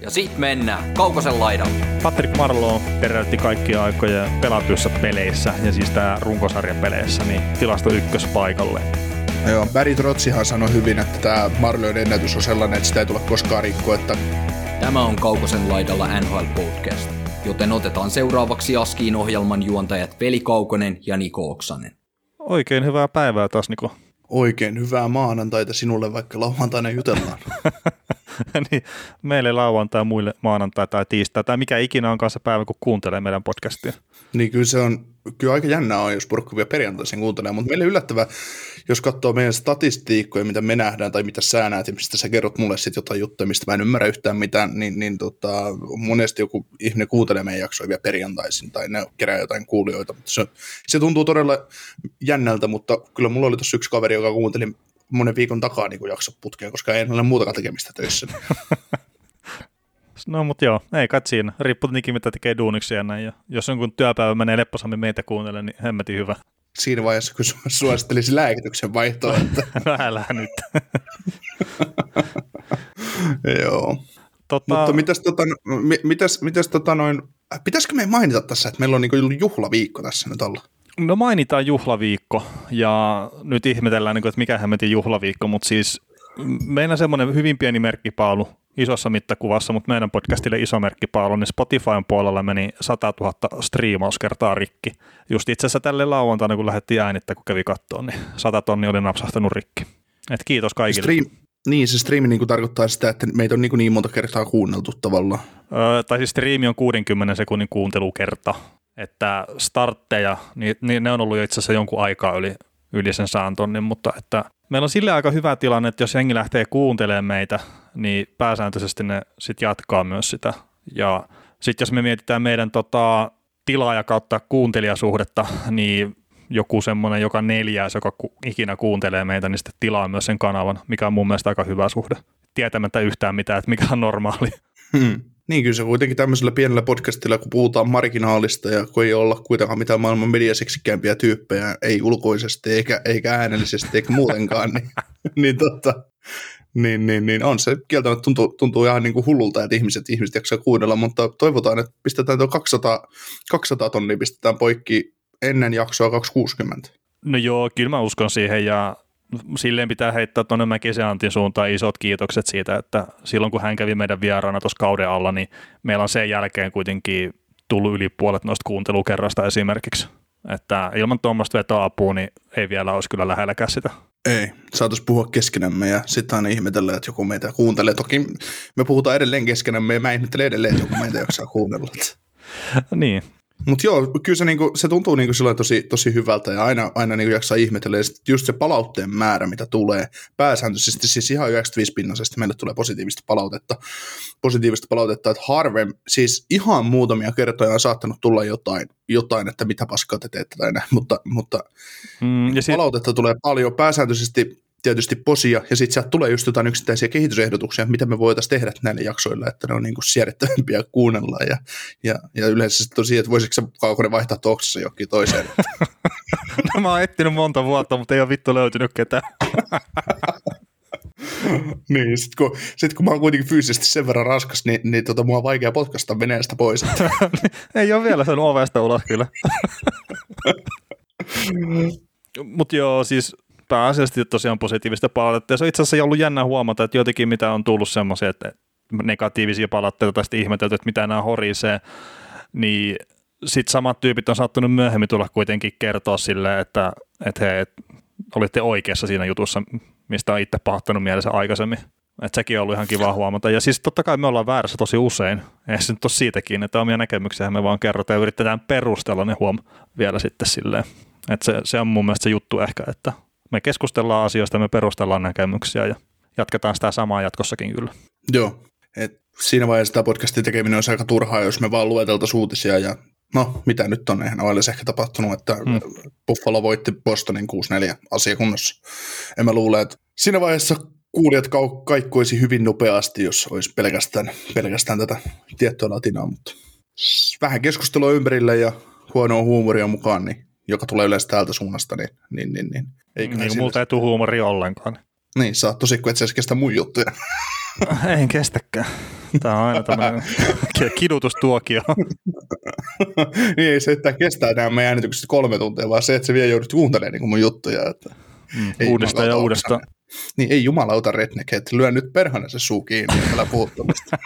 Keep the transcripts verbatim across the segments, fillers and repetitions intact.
Ja sit mennään Kaukosen laidalle. Patrick Marleau teräytti kaikkia aikoja pelatuissa peleissä, ja siis tää runkosarjapeleissä, niin tilasto ykkös paikalle. Joo, Barry Trotsihan sanoi hyvin, että tää Marleon ennätys on sellainen, että sitä ei tule koskaan rikkoa. Että... Tämä on Kaukosen laidalla N H L-podcast, joten otetaan seuraavaksi Askiin ohjelman juontajat Veli Kaukonen ja Niko Oksanen. Oikein hyvää päivää taas, Niko. Oikein hyvää maanantaita sinulle, vaikka lauantaina jutellaan. Niin, meille lauantai, muille maanantai tai tiistai tai mikä ikinä on kanssa päivä, kun kuuntelee meidän podcastia. Niin kyllä se on, kyllä aika jännää on, jos porukka vielä perjantaisin kuuntelee, mutta meille yllättävää, jos katsoo meidän statistiikkoja, mitä me nähdään tai mitä sä näet ja mistä sä kerrot mulle sitten jotain juttuja, mistä mä en ymmärrä yhtään mitään, niin, niin tota, monesti joku ihminen kuuntelee meidän jaksoja vielä perjantaisin tai ne kerää jotain kuulijoita. Mutta se, se tuntuu todella jännältä, mutta kyllä mulla oli tossa yksi kaveri, joka kuunteli monen viikon takaa niin jakso putkea, koska ei ole muutakaan tekemistä töissä. No mutta joo, ei kai siinä. Riippuu niinkin, mitä tekee duuniksi ja näin. Ja jos jonkun työpäivä menee lepposammin meitä kuuntelemaan, niin hemmetin hyvä. Siinä vaiheessa, kun suosittelisi lääkityksen vaihtoa. Että... Älä nyt. Joo. Tota... Mutta mitäs, tota, mitäs, mitäs tota noin, pitäisikö me mainita tässä, että meillä on niin juhlaviikko tässä nyt olla? No mainitaan juhlaviikko ja nyt ihmetellään, että mikä hemmetin juhlaviikko, mutta siis meillä on semmoinen hyvin pieni merkkipaalu isossa mittakuvassa, mutta meidän podcastille iso merkkipaalu, niin Spotifyn puolella meni sata tuhatta striimauskertaa rikki. Just itse asiassa tälle lauantaina, kun lähdettiin äänittä, kun kävi kattoon, niin sata tonni oli napsahtanut rikki. Et kiitos kaikille. Stream. Niin, se striimi niin tarkoittaa sitä, että meitä on niin, niin monta kertaa kuunneltu tavallaan. Öö, tai siis striimi on kuudenkymmenen sekunnin kuuntelukerta. Että startteja, niin, niin ne on ollut jo itse asiassa jonkun aikaa yli, yli sen saantonnin, mutta että meillä on silleen aika hyvä tilanne, että jos jengi lähtee kuuntelemaan meitä, niin pääsääntöisesti ne sitten jatkaa myös sitä. Ja sitten jos me mietitään meidän tota, tilaaja kautta kuuntelijasuhdetta, niin joku semmoinen joka neljäs, joka ku, ikinä kuuntelee meitä, niin sitten tilaa myös sen kanavan, mikä on mun mielestä aika hyvä suhde. Tietämättä yhtään mitään, että mikä on normaali. Hmm. Niin kyllä se kuitenkin tämmöisellä pienellä podcastilla, kun puhutaan marginaalista ja kun ei olla kuitenkaan mitään maailman mediaseksikämpiä tyyppejä, ei ulkoisesti eikä, eikä äänellisesti eikä muutenkaan, niin, niin, totta, niin, niin, niin on se kieltämättä tuntuu, tuntuu ihan niin kuin hullulta, että ihmiset, ihmiset jaksaa kuunnella, mutta toivotaan, että pistetään tuo kaksisataa tonnia pistetään poikki ennen jaksoa kaksisataakuusikymmentä. No joo, kyllä mä uskon siihen ja... Silleen pitää heittää tuonne Mäkisen Antin suuntaan isot kiitokset siitä, että silloin kun hän kävi meidän vieraana tuossa kauden alla, niin meillä on sen jälkeen kuitenkin tullut yli puolet noista kuuntelukerrasta esimerkiksi. Että ilman tuommoista vetoapua, niin ei vielä olisi kyllä lähelläkään sitä. Ei, saataisiin puhua keskenämme ja sitten aina ihmetellään, että joku meitä kuuntelee. Toki me puhutaan edelleen keskenämme ja mä ihmettelen edelleen, että joku meitä jaksaa kuunnella. Niin. Mutta joo, kyllä se, niinku, se tuntuu niinku tosi, tosi hyvältä ja aina, aina niinku jaksaa ihmetellä. Ja just se palautteen määrä, mitä tulee pääsääntöisesti, siis ihan yhdeksänkymmentäviisi pinnaisesti meille tulee positiivista palautetta. Positiivista palautetta, että harvemmin, siis ihan muutamia kertoja on saattanut tulla jotain, jotain että mitä paskaa te teette tai näin, mutta, mutta mm, ja sit... palautetta tulee paljon pääsääntöisesti. Tietysti posia, ja sitten sieltä tulee just jotain yksittäisiä kehitysehdotuksia, mitä me voitaisiin tehdä näille jaksoille, että ne on niin kuin siedettävämpiä kuunnella, ja, ja, ja yleensä sitten tosiaan, että voisitko se Kaukonen vaihtaa toksessa johonkin toiseen. No mä oon etsinyt monta vuotta, mutta ei ole vittu löytynyt ketään. Niin, sit kun, sit kun mä oon kuitenkin fyysisesti sen verran raskas, niin, niin tota, mua on vaikea potkasta veneestä pois. Ei ole vielä saanut ovesta ulos kyllä. Mutta joo, siis... Pääasiallisesti tosiaan positiivista palautetta. Se on itse asiassa ollut jännä huomata, että jotenkin mitä on tullut semmoisia, että negatiivisia palautteita tai sitten ihmetelty, että mitä nämä horisee, niin sitten samat tyypit on saattanut myöhemmin tulla kuitenkin kertoa silleen, että, että he olitte oikeassa siinä jutussa, mistä on itse pahoittanut mielensä aikaisemmin. Että sekin on ollut ihan kiva huomata. Ja siis totta kai me ollaan väärässä tosi usein. Eihän se nyt ole siitäkin, että omia näkemyksiä me vaan kerrotaan ja yritetään perustella ne huom vielä sitten silleen. Että se, se on mun mielestä se juttu ehkä, että me keskustellaan asioista, me perustellaan näkemyksiä ja jatketaan sitä samaa jatkossakin kyllä. Joo, et siinä vaiheessa tämä podcastin tekeminen on aika turhaa, jos me vaan lueteltaisiin uutisia ja No, mitä nyt on? Eihän olisi ehkä tapahtunut, että hmm. Buffalo voitti Bostonin kuusi neljä asiakunnassa. En mä luule, että siinä vaiheessa kuulijat kaikkoisi hyvin nopeasti, jos olisi pelkästään, pelkästään tätä tiettyä latinaa, mutta vähän keskustelua ympärillä ja huonoa huumoria mukaan, niin, joka tulee yleensä täältä suunnasta, niin, niin, niin, niin. Eikä niin, multa ei tule huumoria ollenkaan. Niin, sä oot tosi, kun et sä edes kestä mun juttuja. En kestäkään. Tämä on aina tämmöinen kidutustuokio. Niin, ei se, että kestää nämä meidän äänitykset kolme tuntia, vaan se, että se vielä joudut kuuntelemaan niin mun juttuja. Että mm, uudestaan ja uudestaan. Niin, ei jumalauta redneck, että lyö nyt perhana se suu kiinni, älä puhuttamista.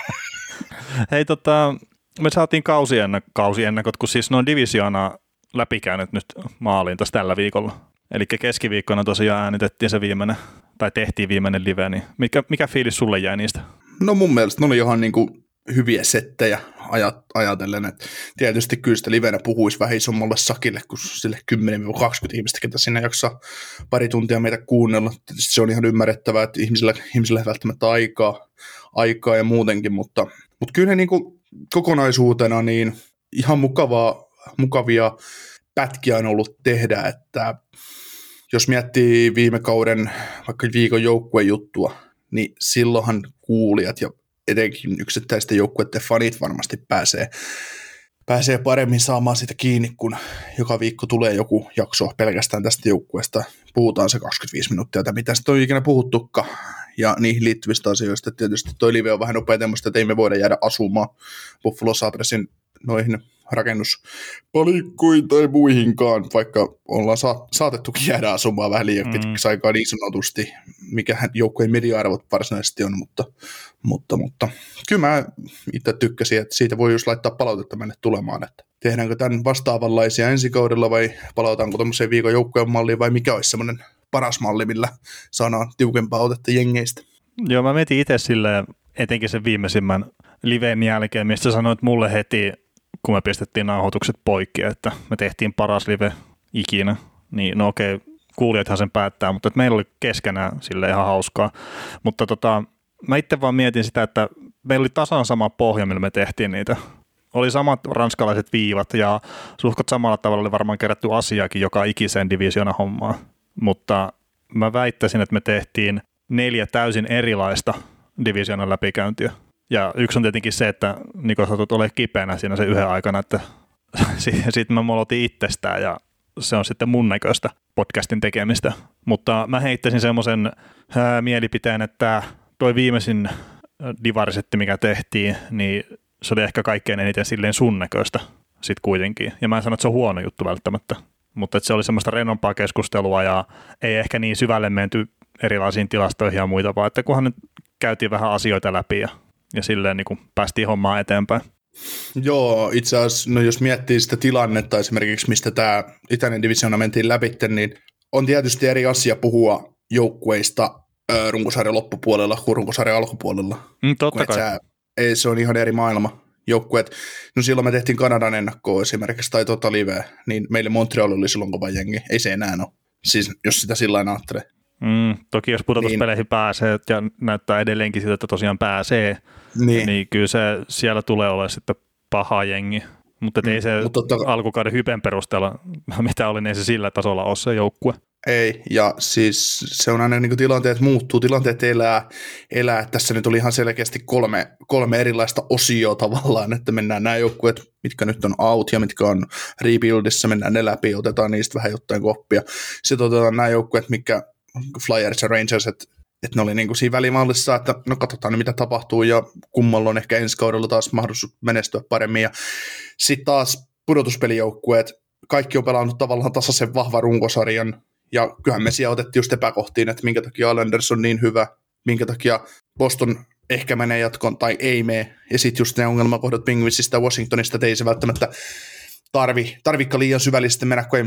Hei, tota, me saatiin kausiennakot, kausiennakot kun siis noin divisioonaa läpikäynyt nyt maaliin tässä tällä viikolla. Eli keskiviikkona tosiaan äänitettiin se viimeinen, tai tehtiin viimeinen live, niin mikä, mikä fiilis sulle jäi niistä? No mun mielestä ne oli johan niin kuin hyviä settejä ajat, ajatellen, että tietysti kyllä sitä livenä puhuisi vähän isommalle sakille kuin sille kymmenen kaksikymmentä ihmistä, ketä siinä jaksaa pari tuntia meitä kuunnella. Tietysti se on ihan ymmärrettävää, että ihmisillä, ihmisillä ei välttämättä aikaa, aikaa ja muutenkin, mutta, mutta kyllä ne niin kuin kokonaisuutena niin ihan mukavaa, mukavia pätkiä on ollut tehdä, että jos miettii viime kauden vaikka viikon joukkuejuttua, niin silloinhan kuulijat ja etenkin yksittäisten joukkueiden fanit varmasti pääsee, pääsee paremmin saamaan sitä kiinni, kun joka viikko tulee joku jakso pelkästään tästä joukkueesta. Puhutaan se kaksikymmentäviisi minuuttia, tai mitä sitä on ikinä puhuttukaan, ja niihin liittyvistä asioista. Tietysti toi live on vähän nopea tämmöistä, että ei me voida jäädä asumaan Buffalo Sabresin noihin rakennuspalikkoihin tai muihinkaan, vaikka ollaan sa- saatettukin jäädä asumaan vähän liian pitkäksi mm. aikaa niin sanotusti, mikähän joukkueen media-arvot varsinaisesti on, mutta, mutta, mutta kyllä mä itse tykkäsin, että siitä voi just laittaa palautetta meille tulemaan, että tehdäänkö tämän vastaavanlaisia ensi kaudella vai palautaanko tämmöiseen viikon joukkueen malliin vai mikä olisi semmoinen paras malli, millä saadaan tiukempaa otetta jengeistä. Joo, mä mietin itse silleen, etenkin sen viimeisimmän liven jälkeen, mistä sanoit mulle heti, kun me pistettiin nauhoitukset poikki, että me tehtiin paras live ikinä, niin no okei, kuulijathan sen päättää, mutta meillä oli keskenään sille ihan hauskaa. Mutta tota, mä itse vaan mietin sitä, että meillä oli tasan sama pohja, millä me tehtiin niitä. Oli samat ranskalaiset viivat ja suhkot samalla tavalla oli varmaan kerätty asiakin joka ikiseen divisioonan hommaan. Mutta mä väittäisin, että me tehtiin neljä täysin erilaista divisioonan läpikäyntiä. Ja yksi on tietenkin se, että Niko satut ole kipeänä siinä sen yhden aikana, että sitten mä molotin itsestään ja se on sitten mun näköistä podcastin tekemistä. Mutta mä heittäisin semmoisen mielipiteen, että toi viimeisin divarisetti, mikä tehtiin, niin se oli ehkä kaikkein eniten silleen sun näköistä sitten kuitenkin. Ja mä en sano, että se on huono juttu välttämättä, mutta se oli semmoista rennompaa keskustelua ja ei ehkä niin syvälle menty erilaisiin tilastoihin ja muita, vaan että kunhan nyt käytiin vähän asioita läpi ja ja silleen niin kuin päästiin hommaa eteenpäin. Joo, itse asiassa, no jos miettii sitä tilannetta esimerkiksi, mistä tämä itäinen divisioona mentiin läpi, niin on tietysti eri asia puhua joukkueista ö, runkosarjan loppupuolella kuin runkosarjan alkupuolella. Mm, totta kai. Sä, ei, se on ihan eri maailma. Joukkueet, no silloin me tehtiin Kanadan ennakkoa esimerkiksi tai tota liveä, niin meille Montreal oli silloin kova jengi. Ei se enää ole, siis jos sitä sillä lailla ajattelee. Mm, toki jos pudotuspeleihin niin pääsee ja näyttää edelleenkin siltä, että tosiaan pääsee, niin, niin kyllä se siellä tulee olemaan sitten paha jengi, mutta ei mm, se mutta totta... alkukauden hypen perusteella, mitä oli, niin ei se sillä tasolla ole se joukkue. Ei, ja siis se on aina niin kuin tilanteet muuttuu, tilanteet elää, elää. Tässä nyt oli ihan selkeästi kolme, kolme erilaista osiota tavallaan, että mennään nämä joukkueet, mitkä nyt on out ja mitkä on rebuildissa, mennään ne läpi, otetaan niistä vähän jotain koppia. Sitten otetaan nämä joukkueet, mitkä Flyers ja Rangers, että et ne oli niinku siinä välimallissa, että no katsotaan mitä tapahtuu ja kummalla on ehkä ensi kaudella taas mahdollisuus menestyä paremmin. Ja sitten taas pudotuspelijoukkueet, kaikki on pelannut tavallaan tasaisen vahvan runkosarjan ja kyllähän me siellä otettiin just epäkohtiin, että minkä takia Islanders on niin hyvä, minkä takia Boston ehkä menee jatkoon tai ei mene. Ja sitten just ne ongelmakohdat Pingvinsistä ja Washingtonista, että ei se välttämättä tarvi, tarvikka liian syvällisesti mennä, kun ei,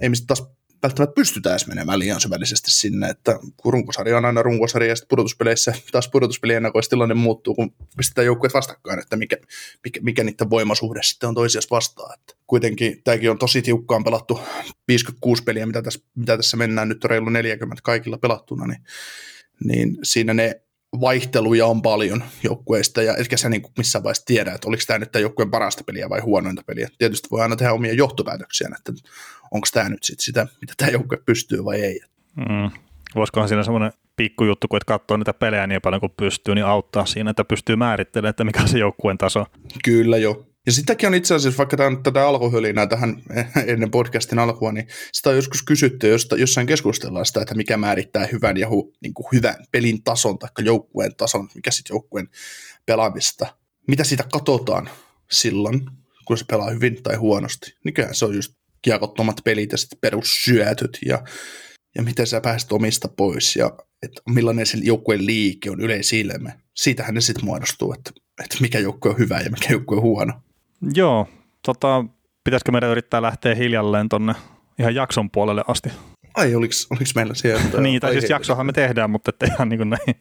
ei mistä taas välttämättä pystytään edes menemään liian syvällisesti sinne, että kun runkosarja on aina runkosarja ja sitten pudotuspeleissä taas pudotuspeliennakoissa tilanne muuttuu, kun pistetään joukkueet vastakkain, että mikä, mikä, mikä niiden voimasuhde sitten on toisiassa vastaan. Että kuitenkin tämäkin on tosi tiukkaan pelattu, viisikymmentäkuusi peliä, mitä tässä, mitä tässä mennään, nyt on reilu neljäkymmentä kaikilla pelattuna, niin, niin siinä ne vaihteluja on paljon joukkueista, ja etkä sä niin kuin missään vaiheessa tiedä, että oliko tämä nyt tämän joukkueen parasta peliä vai huonointa peliä. Tietysti voi aina tehdä omia johtopäätöksiään, että onko tämä nyt sit sitä, mitä tämä joukkue pystyy vai ei. Mm. Voisikohan siinä semmoinen pikkujuttu, kun et katsoo niitä pelejä niin paljon kuin pystyy, niin auttaa siinä, että pystyy määrittelemään, että mikä on se joukkueen taso. Kyllä jo. Ja sitäkin on itse asiassa, vaikka tämä on tätä alkohölinää tähän ennen podcastin alkua, niin sitä on joskus kysytty, jossain keskustellaan sitä, että mikä määrittää hyvän ja hu, niin kuin hyvän pelin tason tai joukkueen tason, mikä sitten joukkueen pelaamista. Mitä siitä katsotaan silloin, kun se pelaa hyvin tai huonosti? Niin kyllähän se on just kiekottomat pelit ja sitten perussyötöt ja, ja miten sä pääset omista pois ja että millainen se joukkueen liike on yleisilme. Siitähän ne sitten muodostuu, että, että mikä joukkue on hyvä ja mikä joukkue on huono. Joo, tota, pitäisikö meidän yrittää lähteä hiljalleen tonne ihan jakson puolelle asti? Ai, oliks, oliks meillä sieltä? Niin, tai siis jaksohan me tehdään, mutta ettei ihan niin kuin näin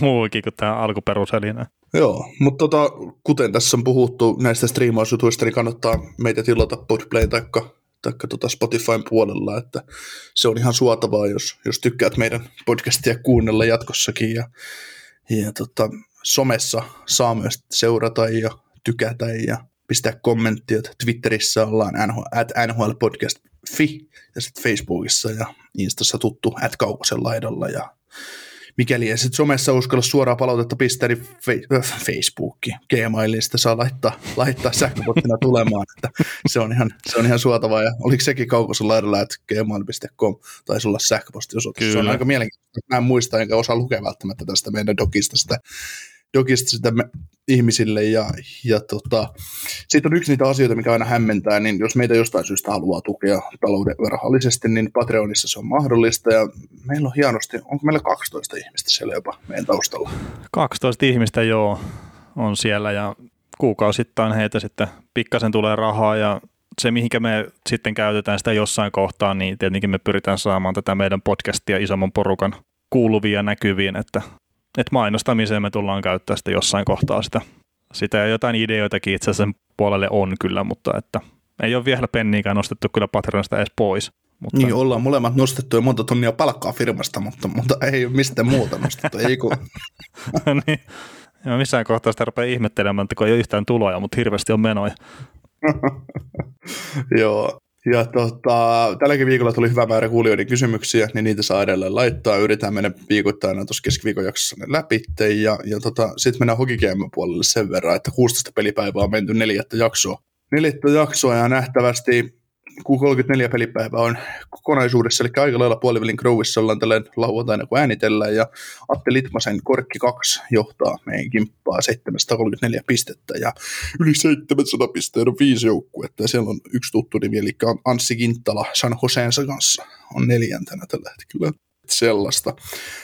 muukin kuin tämä alkuperuselinä. Joo, mutta tota, kuten tässä on puhuttu näistä striimausjutuista, niin kannattaa meitä tilata Podplay taikka, taikka tota Spotifyn puolella, että se on ihan suotavaa, jos, jos tykkäät meidän podcastia kuunnella jatkossakin, ja, ja tota, somessa saa myös seurata ja tykätä ja pistää kommenttia. Twitterissä ollaan at N H L podcast piste F I ja sitten Facebookissa ja Instassa tuttu at Kaukosen laidalla. Ja mikäli ei sitten somessa uskalla suoraa palautetta pistää, niin fe- Facebookiin, Gmailiin sitä saa laittaa, laittaa sähköpostina tulemaan. Että se, on ihan, se on ihan suotavaa. Ja oliko sekin Kaukosen laidalla, että gmail piste com taisi olla sähköpostiosoite. Kyllä. Se on aika mielenkiintoista. Mä en muista enkä osaa lukea välttämättä tästä meidän dokista sitä. Dokista sitä ihmisille, ja, ja tota, sitten on yksi niitä asioita, mikä aina hämmentää, niin jos meitä jostain syystä haluaa tukea talouden rahallisesti, niin Patreonissa se on mahdollista, ja meillä on hienosti, onko meillä kaksitoista ihmistä siellä jopa meidän taustalla? kaksitoista ihmistä, joo, on siellä, ja kuukausittain heitä sitten pikkasen tulee rahaa, ja se, mihinkä me sitten käytetään sitä jossain kohtaa, niin tietenkin me pyritään saamaan tätä meidän podcastia isomman porukan kuuluvia näkyviin, että että mainostamiseen me tullaan käyttää sitä jossain kohtaa sitä. Sitä ja jotain ideoitakin itse asiassa sen puolelle on kyllä, mutta että ei ole vielä penniinkään nostettu kyllä Patreonista edes pois. Mutta niin, ollaan molemmat nostettu jo monta tonnia palkkaa firmasta, mutta, mutta ei ole mistään muuta nostettu. Ei kun niin. Ja missään kohtaa sitä rupeaa ihmettelemään, että kun ei ole yhtään tuloja, mutta hirveästi on menoja. Joo. Ja tota, tälläkin viikolla tuli hyvä määrä kuulijoiden kysymyksiä, niin niitä saa edelleen laittaa. Yritetään mennä viikoittain tuossa keskiviikon jaksossa ne läpi. Ja, ja tota, sitten mennään Hockey G M puolelle sen verran, että kuusitoista pelipäivää on menty neljättä jaksoa. Neljättä jaksoa ja nähtävästi kolmekymmentäneljä pelipäivää on kokonaisuudessa, eli aika lailla puolivälin Crowissa ollaan tällainen lauantaina, kun äänitellään, ja Atte Litmasen korkki kaksi johtaa meidän kimppaa seitsemänsataakolmekymmentäneljä pistettä, ja yli seitsemänsataa pistettä on viisi joukkuetta, ja siellä on yksi tuttu nimi, eli Anssi Kinttala San Joseensa kanssa on neljäntänä tällä hetkellä. Sellaista.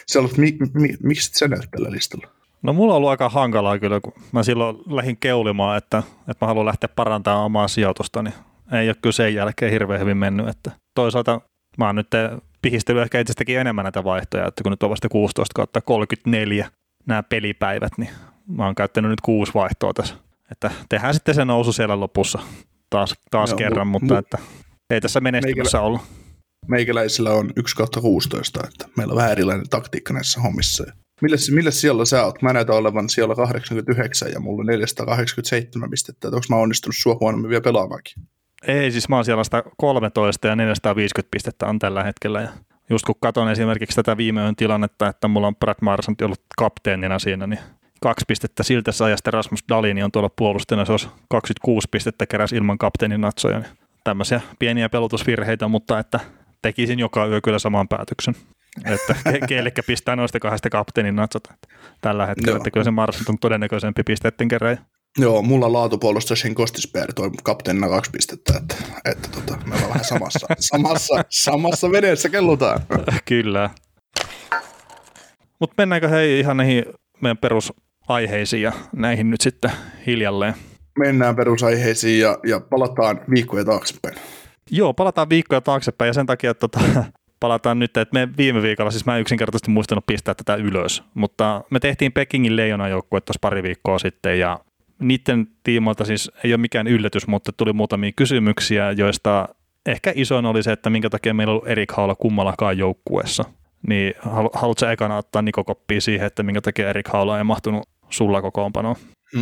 Sellaista. Mi- mi- miksi sä näyt tällä listalla? No mulla on ollut aika hankalaa kyllä, kun mä silloin lähdin keulimaan, että, että mä haluan lähteä parantamaan omaa sijoitustani. Ei ole kyllä sen jälkeen hirveän hyvin mennyt. Että toisaalta mä oon nyt pihistellyt ehkä itsestäkin enemmän näitä vaihtoja, että kun nyt on vasta kuusitoista kautta kolmekymmentäneljä nämä pelipäivät, niin mä oon käyttänyt nyt kuusi vaihtoa tässä. Että tehdään sitten se nousu siellä lopussa taas, taas no, kerran, mu- mutta mu- että ei tässä menestymässä meikelä- olla. Meikäläisillä on yksi kautta kuusitoista, että meillä on vähän erilainen taktiikka näissä hommissa. Millä siellä sä oot? Mä näytän olevan siellä kahdeksankymmentäyhdeksän ja mulla on neljäsataakahdeksankymmentäseitsemän pistettä. Onko mä onnistunut sua huonommin vielä pelaamaankin? Ei, siis mä oon siellä sata kolmetoista ja neljäsataaviisikymmentä pistettä on tällä hetkellä. Ja just kun katson esimerkiksi tätä viime yön tilannetta, että mulla on Brad Marchand ollut kapteenina siinä, niin kaksi pistettä siltä saa, ja sitten Rasmus Dalin on tuolla puolustajana, se olisi kaksikymmentäkuusi pistettä keräs ilman kapteenin natsoja. Niin tämmöisiä pieniä pelotusvirheitä, mutta että tekisin joka yö kyllä saman päätöksen. Että ke- keellekä pistää noista kahdesta kapteenin natsota tällä hetkellä, no. Että kyllä se Marchand on todennäköisempi pisteiden kerran. Joo, mulla laatupuolusta sen Kostisberg toi kapteenina kaksi pistettä, että, että tota, me ollaan vähän samassa, samassa, samassa vedessä kellutaan. Kyllä. Mutta mennäänkö hei ihan näihin meidän perusaiheisiin ja näihin nyt sitten hiljalleen? Mennään perusaiheisiin ja, ja palataan viikkoja taaksepäin. Joo, palataan viikkoja taaksepäin ja sen takia, että tota, palataan nyt, että me viime viikolla, siis mä en yksinkertaisesti muistanut pistää tätä ylös, mutta me tehtiin Pekingin leijonajoukkue tuossa pari viikkoa sitten ja niiden tiimoilta siis ei ole mikään yllätys, mutta tuli muutamia kysymyksiä, joista ehkä isoin oli se, että minkä takia meillä on ollut Erik Haula kummallakaan joukkueessa. Niin haluatko ekana ottaa Niko koppia siihen, että minkä takia Erik Haula ei mahtunut sulla kokoonpanoon?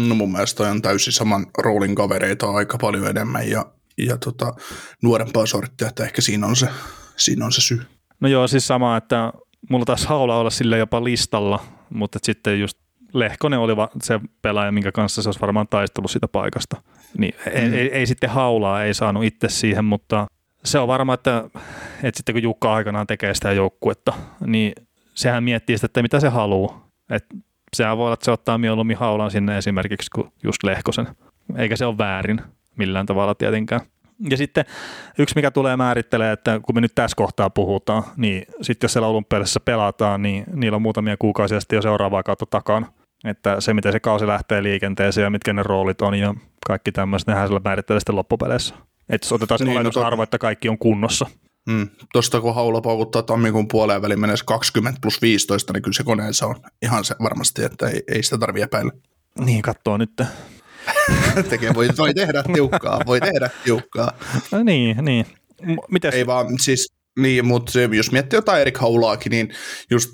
No mun mielestä on täysin saman roolin kavereita aika paljon enemmän ja, ja tota, nuorempaa sorttia, että ehkä siinä on, se, siinä on se syy. No joo, siis sama, että mulla taisi Haula olla sille jopa listalla, mutta sitten just Lehkonen oli se pelaaja, minkä kanssa se olisi varmaan taistellut sitä paikasta. Niin ei, mm. ei, ei sitten Haulaa, ei saanut itse siihen, mutta se on varma, että, että sitten kun Jukka aikanaan tekee sitä joukkuetta, niin sehän miettii sitä, että mitä se haluaa. Että sehän voi olla, että se ottaa mieluummin Haulan sinne esimerkiksi kuin just Lehkosen. Eikä se ole väärin millään tavalla tietenkään. Ja sitten yksi, mikä tulee määrittelee, että kun me nyt tässä kohtaa puhutaan, niin sitten jos siellä olympialaisissa pelataan, niin niillä on muutamia kuukausia sitten jo seuraavaa kautta takana. Että se, miten se kausi lähtee liikenteeseen ja mitkä ne roolit on ja kaikki tämmöiset, nehän siellä määrittelee sitten loppupeleissä. Että jos otetaan niin, oletusarvo, no to... että kaikki on kunnossa. Mm. Tuosta kun Haula paukuttaa tammikuun puoleen väliin menee kaksikymmentä plus viisitoista, niin kyllä se koneessa on ihan se varmasti, että ei, ei sitä tarvitse epäillä. Niin, katsoo nyt. Tekee, voi, voi tehdä tiukkaa, voi tehdä tiukkaa. No niin, niin. Mites? Ei vaan, siis, niin, mutta jos miettii jotain Erik Haulaakin, niin just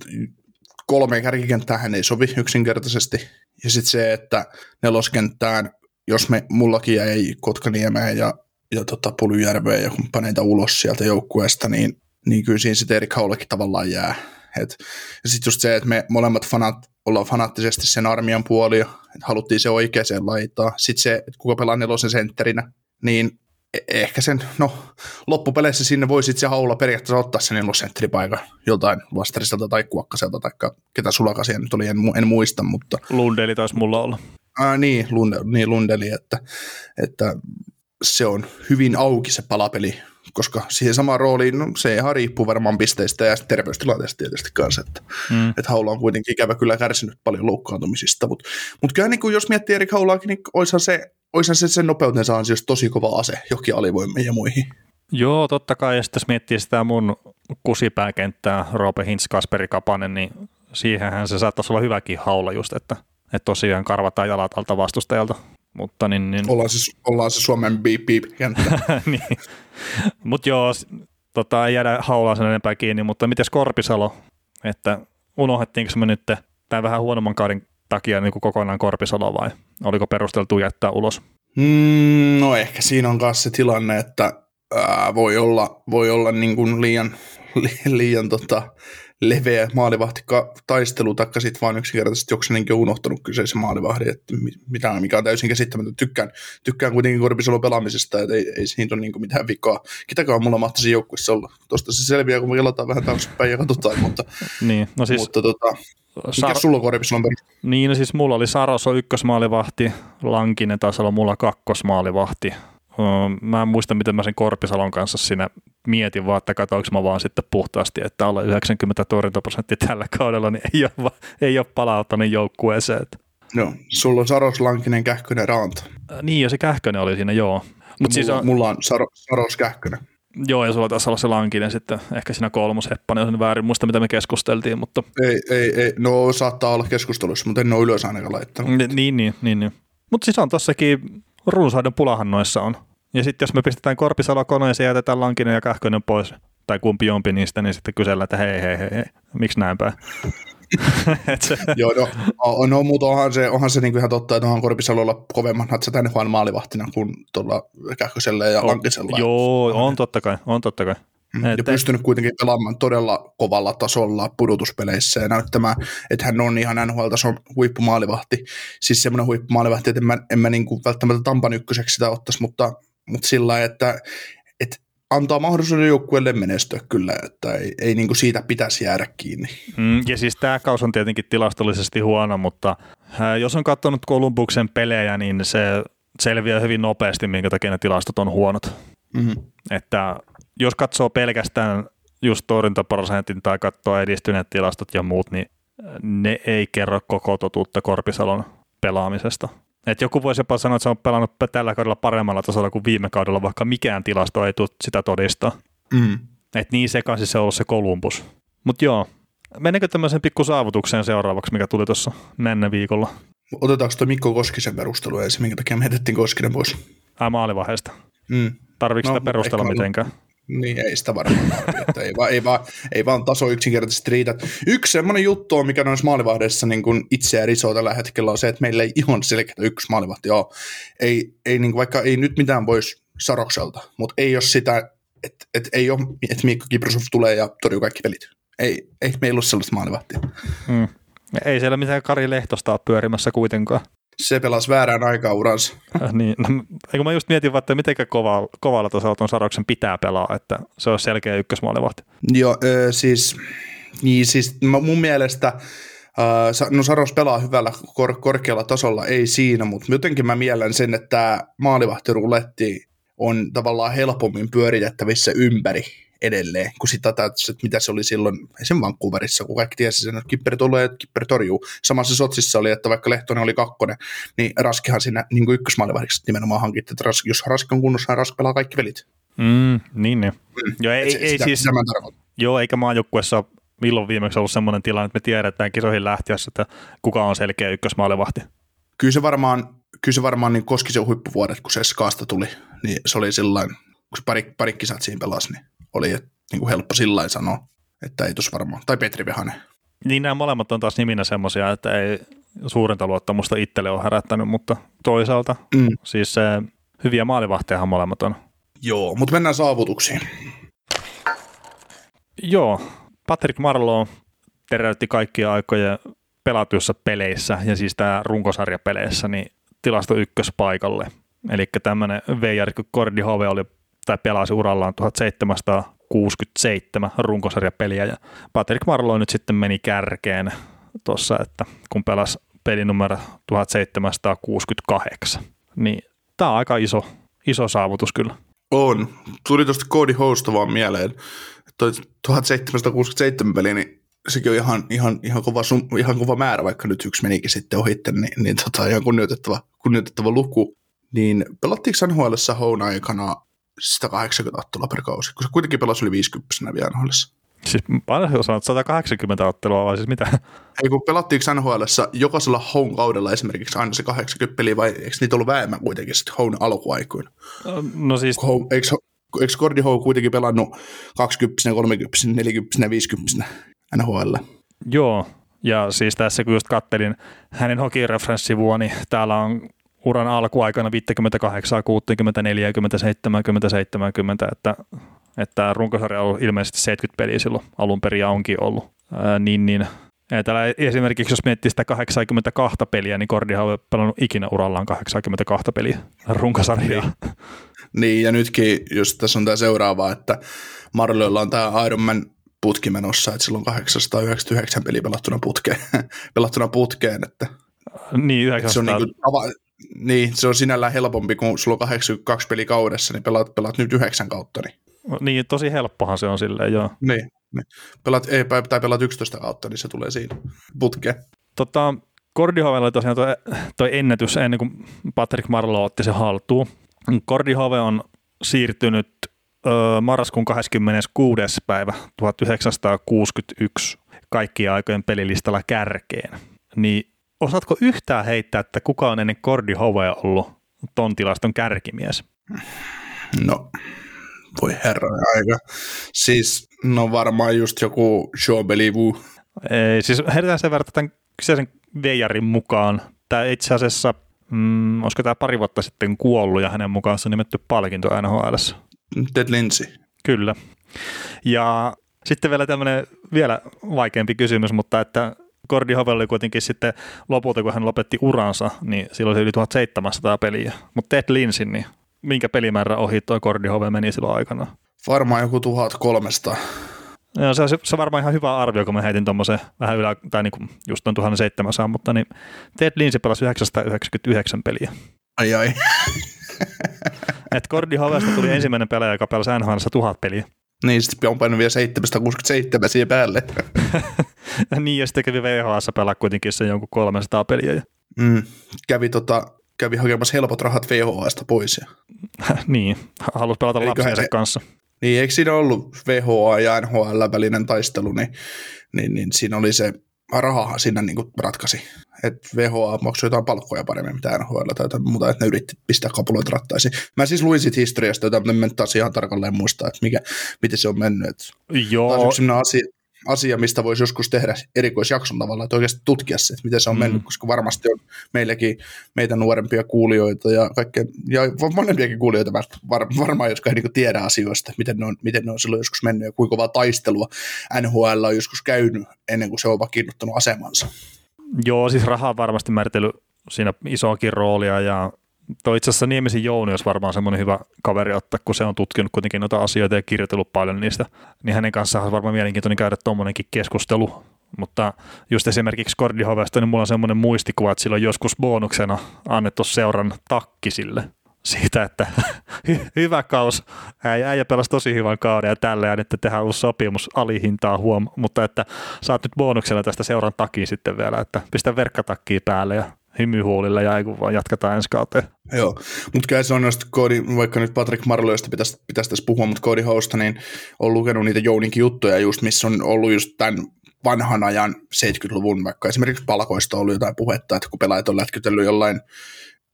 kolmeen kärkikenttään ei sovi yksinkertaisesti. Ja sitten se, että neloskenttään, jos me, mullakin jäi Kotkaniemeen ja ja tota, Pulyjärveä ja kumppaneita ulos sieltä joukkueesta, niin, niin kyllä siinä sitten Erik Haulakin tavallaan jää. Et, ja sitten just se, että me molemmat fanat, ollaan fanaattisesti sen armian puolia, että haluttiin se oikeaan laitaa. Sitten se, että kuka pelaa nelosen sentterinä, niin e- ehkä sen, no loppupeleissä sinne voi sitten se Haula periaatteessa ottaa sen nelosentteripaikan joltain vastariselta tai kuokkaselta, tai ketä sulakasia nyt oli, en, en muista, mutta... Lundeli taisi mulla olla. Ää, niin, Lundeli, niin, Lundeli, että... että se on hyvin auki se palapeli, koska siihen samaan rooliin, no, se ihan riippuu varmaan pisteistä ja terveystilanteesta tietysti kanssa, että mm. et Haula on kuitenkin ikävä kyllä kärsinyt paljon loukkaantumisista, mutta mut kyllähän niin jos miettii Erik Haulaakin, niin oishan se, oishan se sen nopeutensa ansiosta tosi kova ase jokin alivoimiin ja muihin. Joo, totta kai, ja sitten jos miettii sitä mun kusipääkenttää, Roope Hintz, Kasperi Kapanen, niin siihenhän se saattaisi olla hyväkin Haula just, että, että tosiaan karvataan jalat alta vastustajalta. Mutta niin, niin. Ollaan, se, ollaan se Suomen beep-beep-kenttä. Niin. Mutta joo, tota, ei jäädä Haulaa sen enempää kiinni, mutta mites Korpisalo? Että unohdettiinko me nyt tämän vähän huonomman kauden takia niin kuin kokonaan Korpisalo vai oliko perusteltu jättää ulos? Mm, no ehkä siinä on myös se tilanne, että ää, voi olla, voi olla niin kuin liian, li, liian tota, leveä maalivahti-taistelu, taikka sitten vaan yksinkertaisesti jokseenkin on unohtanut kyseisen maalivahdin, että mitään, mikä on täysin käsittämätöntä. Tykkään, tykkään kuitenkin Korpisalon pelaamisesta, että ei, ei siitä ole niinku mitään vikaa. Ketäkään mulla mahtaisi joukkueessa olla. Tuosta se selviää, kun me kelataan vähän taaksepäin ja katsotaan, mutta, niin, no siis, mutta tota, mikä Sar- sulla Korpisalon pelaamisesta? Niin, no siis mulla oli Saros on ykkösmaalivahti, Lankinen taisi olla mulla kakkosmaalivahti. Mä en muista, miten mä sen Korpisalon kanssa siinä mietin, vaan että katsoinko mä vaan sitten puhtaasti, että alle yhdeksänkymmentä torjuntaprosenttia tällä kaudella, niin ei ole, ei ole palauttanut joukkueeseen. Joo, sulla on Saros, Lankinen, Kähkönen, Raanta. Niin jo, se Kähkönen oli siinä, joo. Mut mulla, siis, mulla on Saros, Saros, Kähkönen. Joo, ja sulla taisi olla se Lankinen sitten, ehkä siinä kolmosheppainen, jos en väärin muista, mitä me keskusteltiin, mutta... Ei, ei, ei, no saattaa olla keskustelussa, mutta en ole ylös ainakaan laittanut. N- niin, niin, niin, niin. Mutta siis on tossakin, runsaiden pulahan noissa on. Ja sitten jos me pistetään Korpisalo koneeseen ja jätetään Lankinen ja Kähkönen pois, tai kumpi jompi niistä, niin sitten kysellään, että hei, hei, hei, hei. Miksi näin päin? se... Joo, no, no mutta onhan se, onhan se niinku ihan totta, että onhan Korpisalolla kovemman hatsata tänne vaan maalivahtina kuin tuolla Kähkösellä ja on, Lankisella. Joo, on totta kai, on totta kai. Ja että... pystynyt kuitenkin pelaamaan todella kovalla tasolla pudotuspeleissä ja näyttämään, että hän on ihan N H L-tason huippumaalivahti. Siis semmoinen huippumaalivahti, että en mä, en mä niinku välttämättä Tampan ykköseksi sitä ottaisi, mutta, mutta sillä lailla, että, että antaa mahdollisuuden joukkueelle menestyä kyllä, että ei, ei niinku siitä pitäisi jäädä kiinni. Mm, ja siis tämä kaus on tietenkin tilastollisesti huono, mutta äh, jos on katsonut Kolumbuksen pelejä, niin se selviää hyvin nopeasti, minkä takia ne tilastot on huonot. Mm-hmm. Että... Jos katsoo pelkästään just torjuntaprosentin tai katsoo edistyneet tilastot ja muut, niin ne ei kerro koko totuutta Korpisalon pelaamisesta. Et joku voisi jopa sanoa, että se on pelannut tällä kaudella paremmalla tasolla kuin viime kaudella, vaikka mikään tilasto ei tule sitä todistaa. Mm. Et niin sekaisin se on ollut se Kolumbus. Mutta joo, mennäänkö tämmöisen pikku saavutukseen seuraavaksi, mikä tuli tuossa mennä viikolla? Otetaanko tuo Mikko Koskisen perustelu ensin, minkä takia me jätettiin Koskinen pois? Ai maalivaiheesta. Mm. Tarviiko no, sitä perustella mitenkään? Niin, ei sitä varmaan arvioita. Ei, va, ei, va, ei vaan taso yksinkertaisesti riitä. Yksi semmoinen juttu on, mikä noissa maalivahdeissa niin kuin itseään risoo tällä hetkellä, on se, että meillä ei ihan selkeä yksi maalivahti ole. Ei, ei, niin kuin, vaikka ei nyt mitään pois Sarokselta, mutta ei ole sitä, että et, ei ole, että Miikka Kiprusov tulee ja torjuu kaikki pelit. Ei, ei meillä ole sellaista maalivahtia. Hmm. Ei siellä mitään Kari Lehtosta ole pyörimässä kuitenkaan. Se pelasi väärään aikaan uransa. Äh, niin, no, kun mä just mietin, että miten kova, kovalla tasolla tuon Saroksen pitää pelaa, että se on selkeä ykkösmaalivahti. Joo, äh, siis, niin, siis mun mielestä äh, no Saros pelaa hyvällä kor- korkealla tasolla, ei siinä, mutta jotenkin mä mielen sen, että tämä maalivahtiruletti on tavallaan helpommin pyöritettävissä ympäri edelleen, kun sitä taitaisi, että mitä se oli silloin sen Vancouverissa, kun kaikki tiesi sen, että kipperi tulee ja kipperi torjuu. Samassa Sotsissa oli, että vaikka Lehtonen oli kakkonen, niin Raskihan siinä niin ykkösmaalivahdiksi nimenomaan hankittiin, että Rask, jos Rask on kunnossa, Rask pelaa kaikki pelit. Mm, niin ne. Mm. Joo, ei, se, ei, sitä, ei siis, joo, eikä maajoukkuessa milloin viimeksi ollut semmoinen tilanne, että me tiedetään kisoihin lähtiessä, että kuka on selkeä ykkösmaalivahti. Kyllä se varmaan, kyllä se varmaan niin Koskisen huippuvuodet, kun se Skaasta tuli, niin se oli sillain, kun se pari, pari kisat siinä pelasi, niin oli niin kuin helppo sillain sanoa, että ei tuossa varmaan. Tai Petri Vehanen. Niin nämä molemmat on taas niminä semmoisia, että ei suurinta luottamusta itselle ole herättänyt, mutta toisaalta mm. siis hyviä maalivahtejahan molemmat on. Joo, mutta mennään saavutuksiin. Joo, Patrick Marleau teräytti kaikkia aikoja pelatuissa peleissä ja siis tämä runkosarjapeleissä niin tilasto ykköspaikalle. Eli tämmöinen veijarikko Gordie Howe oli tai pelasi urallaan tuhatseitsemänsataakuusikymmentäseitsemän runkosarjapeliä, ja Patrick Marleau nyt sitten meni kärkeen tuossa, että kun pelasi pelinumero tuhatseitsemänsataakuusikymmentäkahdeksan, niin tämä on aika iso, iso saavutus kyllä. On. Tuli tuosta Gordie Howesta vaan mieleen, että tuhatseitsemänsataakuusikymmentäseitsemän peli, niin sekin on ihan, ihan, ihan, kova, sum, ihan kova määrä, vaikka nyt yksi menikin sitten ohitte, niin, niin tota, ihan kunnioitettava, kunnioitettava luku. Niin pelattiinko N H L:ssä Hown aikana sata kahdeksankymmentä ottelua per kausi, kun se kuitenkin pelasi yli viisikymmentä vielä N H L:ssä. Siis paljon sanot sata kahdeksankymmentä ottelua vai siis mitä? Ei kun pelattiinko N H L:ssä jokaisella Hown kaudella esimerkiksi aina se kahdeksankymmentä peliä vai eikö niitä ollut vähemmän kuitenkin sitten Hown alkuaikuina? No siis... Hown, eikö, eikö Gordie Howe kuitenkin pelannut kaksikymmentä, kolmekymmentä, neljäkymmentä, viisikymmentä N H L? Joo, ja siis tässä kun just kattelin hänen hockey-referenssivua, niin täällä on uran alkuaikana viisikymmentäkahdeksan, kuusikymmentä, neljäkymmentä, seitsemänkymmentä, seitsemänkymmentä, että, että runkosarja on ollut ilmeisesti seitsemänkymmentä peliä silloin alun perin onkin ollut. Ää, niin, niin. Täällä esimerkiksi jos miettii sitä kahdeksankymmentäkaksi peliä, niin Gordie Howe on pelannut ikinä urallaan kahdeksankymmentäkaksi peliä runkosarjaa. Niin. niin, ja nytkin, jos tässä on tämä seuraava, että Marleaulla on tämä Ironman putki menossa, että silloin kahdeksansataayhdeksänkymmentäyhdeksän peliä pelattuna putkeen, pelattuna putkeen että... Niin, yhdeksänsataa. Se on niin kuin, niin, se on sinällään helpompi, kun sulla on kahdeksankymmentäkaksi peli kaudessa, niin pelaat, pelaat nyt yhdeksän kautta. Niin. niin, tosi helppohan se on silleen, joo. Niin, niin. Pelaat, ei, tai pelaat yksitoista kautta, niin se tulee siinä putkeen. Tota, Gordie Howella oli tosiaan toi, toi ennätys ennen kuin Patrick Marleau otti sen haltuun. Gordie Howe on siirtynyt ö, marraskuun kahdeskymmeneskuudes päivä tuhatyhdeksänsataakuusikymmentäyksi kaikkien aikojen pelilistalla kärkeen, niin osaatko yhtään heittää, että kuka on ennen Gordie Howea ollut ton tilaston kärkimies? No, voi herran aika. Siis, no varmaan just joku Jean Beliveau. Ei, siis heitetään sen verran tämän kyseisen veijarin mukaan. Tämä itse asiassa, mm, olisiko tämä pari vuotta sitten kuollut ja hänen mukaan se on nimetty palkinto N H L:ssä. Ted Lindsay. Kyllä. Ja sitten vielä tämmöinen vielä vaikeampi kysymys, mutta että Gordie Howe oli kuitenkin sitten lopulta, kun hän lopetti uransa, niin silloin se yli tuhatseitsemänsataa peliä. Mutta Ted Lindsay, niin minkä pelimäärä ohi tuo Gordie Howe meni silloin aikana? Varmaan joku tuhatkolmesataa. No, se on se varmaan ihan hyvä arvio, kun mä heitin tuommoisen vähän ylä, tai niinku just noin tuhatseitsemänsataa, mutta niin Ted Lindsay pelasi yhdeksänsataayhdeksänkymmentäyhdeksän peliä. Ai ai. Että Gordie Howesta tuli ensimmäinen pelaaja, joka pelasi N H L:ssä tuhat peliä. Niin, sitten on painut vielä seitsemänsataakuusikymmentäseitsemän siihen päälle. Niin, ja sitten kävi V H S:ssä pelaa kuitenkin sen jonkun kolmesataa peliä. Mm, kävi, tota, kävi hakemassa helpot rahat V H S:sta pois. Niin, halusi pelata lapsiensa kanssa. Niin, eikö siinä ollut V H A ja N H L välinen taistelu, niin, niin, niin siinä oli se rahahan siinä niin ratkaisi. Että V H A maksoi jotain palkkoja paremmin mitä N H L tai jotain muuta, että ne yritti pistää kapuloita rattaisiin. Mä siis luin siitä historiasta, jota mä en taas ihan tarkalleen muistaa, että mikä, miten se on mennyt. Et joo. Tämä on sellainen asia, asia, mistä voisi joskus tehdä erikoisjakson tavalla, että oikeasti tutkia se, että miten se on mm. mennyt, koska varmasti on meilläkin meitä nuorempia kuulijoita ja kaikkea, ja vanhempiakin kuulijoita var, varmaan, jotka ei niin kuin tiedä asioista, miten ne, on, miten ne on silloin joskus mennyt ja kuinka vaan taistelua N H L on joskus käynyt ennen kuin se on vakiinnuttanut asemansa. Joo, siis raha on varmasti määritellyt siinä isoakin roolia, ja toi itse asiassa Niemisen Jouni olisi varmaan semmoinen hyvä kaveri ottaa, kun se on tutkinut kuitenkin noita asioita ja kirjoitellut paljon niistä, niin hänen kanssaan on varmaan mielenkiintoinen käydä tuommoinenkin keskustelu, mutta just esimerkiksi Gordie Howesta, niin mulla on semmoinen muistikuva, että sillä on joskus boonuksena annettu seuran takki sille siitä, että hyvä kaus, äijä pelasi tosi hyvän kauden ja tälleen, ja nyt tehdään uusi sopimus alihintaa huom, mutta että saat nyt boonuksena tästä seuran takiin sitten vielä, että pistä verkkatakkiin päälle ja hymyhuolilla ja kun vaan jatketaan ensi kauteen. Joo, mutta kyllä se on noista Gordie, vaikka nyt Patrick Marleausta pitäisi, pitäisi tässä puhua, mutta Gordie Howesta, niin olen lukenut niitä Jouninkin juttuja just, missä on ollut just tämän vanhan ajan seitsemänkymmentäluvun, vaikka esimerkiksi palkoista on ollut jotain puhetta, että kun pelaajat on lätkytellyt jollain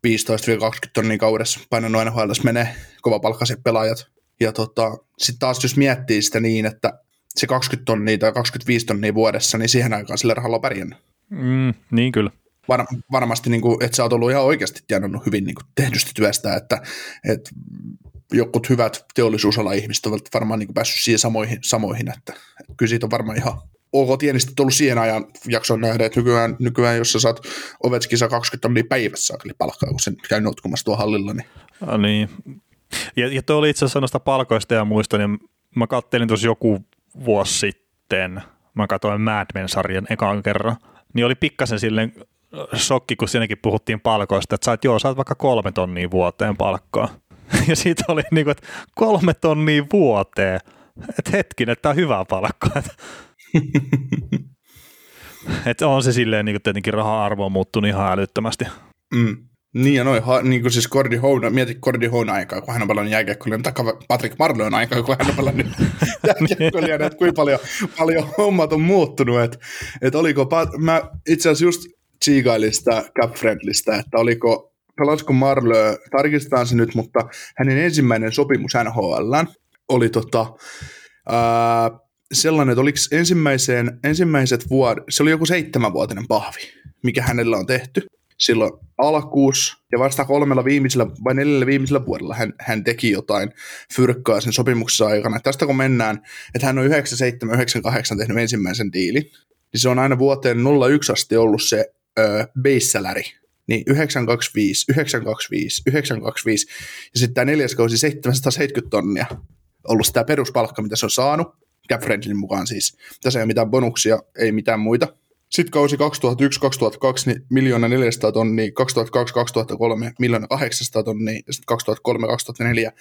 viisitoista kaksikymmentä tonnia kaudessa, painanut N H L:ssä menee kovapalkkaiset pelaajat. Ja tota, sitten taas jos miettii sitä niin, että se kaksikymmentä tonnia tai kaksikymmentäviisi tonnia vuodessa, niin siihen aikaan sillä rahalla on pärjännyt. Mm, niin kyllä. Var, varmasti, niin kuin, että sä oot ollut ihan oikeasti tienannut hyvin niin kuin tehdystä työstä, että, että jokut hyvät teollisuusala-ihmiset ovat varmaan niin kuin päässyt siihen samoihin, samoihin että, että kyllä siitä on varmaan ihan ok tienistä tullut siihen ajan jakson nähdä, että nykyään, nykyään jos sä saat Ovechkin saa kaksikymmentä tonnia päivässä palkkaa, kun sen käy notkumassa tuolla hallilla. Niin. Ja, niin. ja, ja toi oli itse asiassa noista palkoista ja muista, niin mä kattelin tuossa joku vuosi sitten, mä katsoin Mad Men-sarjan ekaan kerran, niin oli pikkasen silleen shokki, kun siinäkin puhuttiin palkoista, että saat, joo, saat vaikka kolme tonnia vuoteen palkkaa. Ja siitä oli niin kuin, että kolme tonnia vuoteen. Että hetkinen, että tämä on hyvä palkka. Että on se silleen niin kuin tietenkin raha-arvo on muuttunut ihan älyttömästi. Mm. Niin ja noin, ha, niin kuin siis Gordie Howe, mieti Gordie Howen aikaa, kun hän on pelannut jääkiekkoilijan, tai Patrick Marleaun aikaa, kun hän on pelannut jääkiekkoilijan, että kuinka paljon, paljon hommat on muuttunut. Että et oliko, mä itse asiassa just tsiikailin sitä cap-friendlistä, että oliko, pelasiko Marleau, tarkistetaan se nyt, mutta hänen ensimmäinen sopimus N H L:ään oli tota, ää, sellainen, että oliko ensimmäiseen, ensimmäiset vuodet, se oli joku seitsemänvuotinen pahvi, mikä hänellä on tehty silloin alkuus, ja vasta kolmella viimeisellä vai neljällä viimeisellä vuodella hän, hän teki jotain fyrkkaa sen sopimuksen aikana. Tästä kun mennään, että hän on yhdeksänkymmentäseitsemän yhdeksänkymmentäkahdeksan tehnyt ensimmäisen diilin, niin se on aina vuoteen nolla yksi asti ollut se base salary, niin yhdeksän kaksikymmentäviisi, yhdeksän kaksikymmentäviisi, yhdeksän kaksikymmentäviisi, ja sitten tämä neljäs kausi seitsemänsataaseitsemänkymmentä tonnia ollut sitä peruspalkka, mitä se on saanut, Cap-Friendlyn mukaan siis. Tässä ei ole mitään bonuksia, ei mitään muita. Sitten kausi kaksituhattayksi kaksituhattakaksi, niin miljoona neljäsataa tonnia, kaksituhattakaksi kaksituhattakolme, miljoona kahdeksansataa tonnia, ja sitten kaksituhattakolme kaksituhattaneljä,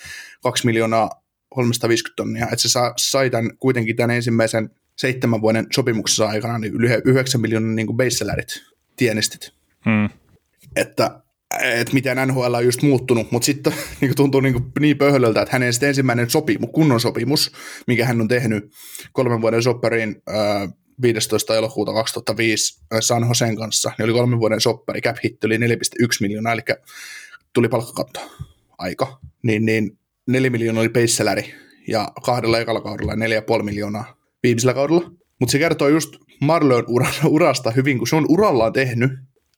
kaksi miljoonaa kolmesataaviisikymmentä tonnia, että se sai tämän, kuitenkin tämän ensimmäisen seitsemän vuoden sopimuksessa aikana niin yli yhdeksän miljoonan niin base-salärit tienestit. Hmm. Että et miten N H L on just muuttunut, mutta sitten niinku, tuntuu niinku, niin pöhölöltä, että hänen sitten ensimmäinen sopimus, kunnon sopimus, minkä hän on tehnyt kolmen vuoden soppariin äh, viidestoista elokuuta kaksituhattaviisi äh, San Josen kanssa, niin oli kolmen vuoden soppari, cap-hitti oli neljä pilkku yksi miljoonaa, eli tuli palkkakatto aika, niin, niin neljä miljoonaa oli base-salary, ja kahdella ekalla kaudella neljä pilkku viisi miljoonaa viimeisellä kaudella, mutta se kertoo just Marleaun urasta hyvin, kun se on urallaan tehnyt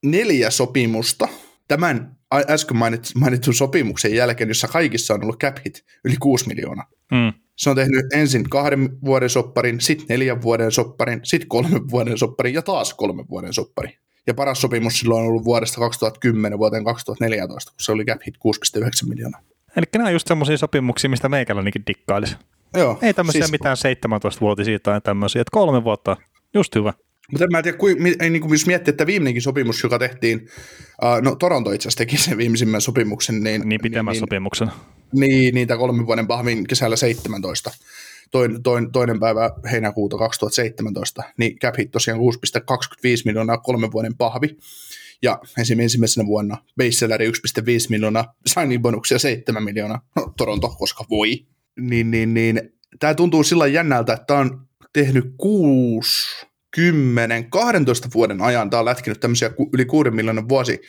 neljä sopimusta tämän äsken mainitun sopimuksen jälkeen, jossa kaikissa on ollut cap hit yli kuusi miljoonaa. Mm. Se on tehnyt ensin kahden vuoden sopparin, sitten neljän vuoden sopparin, sitten kolmen vuoden sopparin ja taas kolmen vuoden sopparin. Ja paras sopimus silloin on ollut vuodesta kaksituhattakymmenen vuoteen kaksituhattaneljätoista, kun se oli cap hit kuusi pilkku yhdeksän miljoonaa. Eli nämä on just semmoisia sopimuksia, mistä meikälänikin dikkailisi. Joo, ei tämmöisiä siis mitään seitsemäntoistavuotisia tai tämmöisiä, että kolme vuotta, just hyvä. Mutta en mä tiedä, kui, ei, niin kuin jos miettii, että viimeinenkin sopimus, joka tehtiin, uh, no Toronto itse asiassa teki sen viimeisimmän sopimuksen. Niin, niin pitemmän niin, sopimuksen. Niin, niitä kolmen vuoden pahvin kesällä seitsemäntoista, toin, toin, toinen päivä heinäkuuta kaksituhattaseitsemäntoista, niin cap hit tosiaan kuusi pilkku kaksikymmentäviisi miljoonaa kolmen vuoden pahvi. Ja ensimmäisenä vuonna base salary yksi pilkku viisi miljoonaa, signing bonuksia seitsemän miljoonaa, no Toronto, koska voi. Niin, niin, niin. Tämä tuntuu sillä jännältä, että tämä on tehnyt kuusi kymmenen kaksitoista vuoden ajan tämä on lätkinyt tämmöisiä yli kuuden miljoonan vuosi,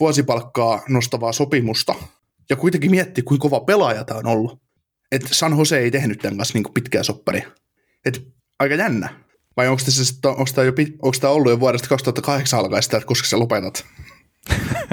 vuosipalkkaa nostavaa sopimusta. Ja kuitenkin miettii, kuinka kova pelaaja tämä on ollut. Että San Jose ei tehnyt tämän kanssa niin pitkää sopparia. Että aika jännä. Vai onko tämä ollut jo vuodesta kaksituhattakahdeksan alkaen sitä, että koska sä lopetat?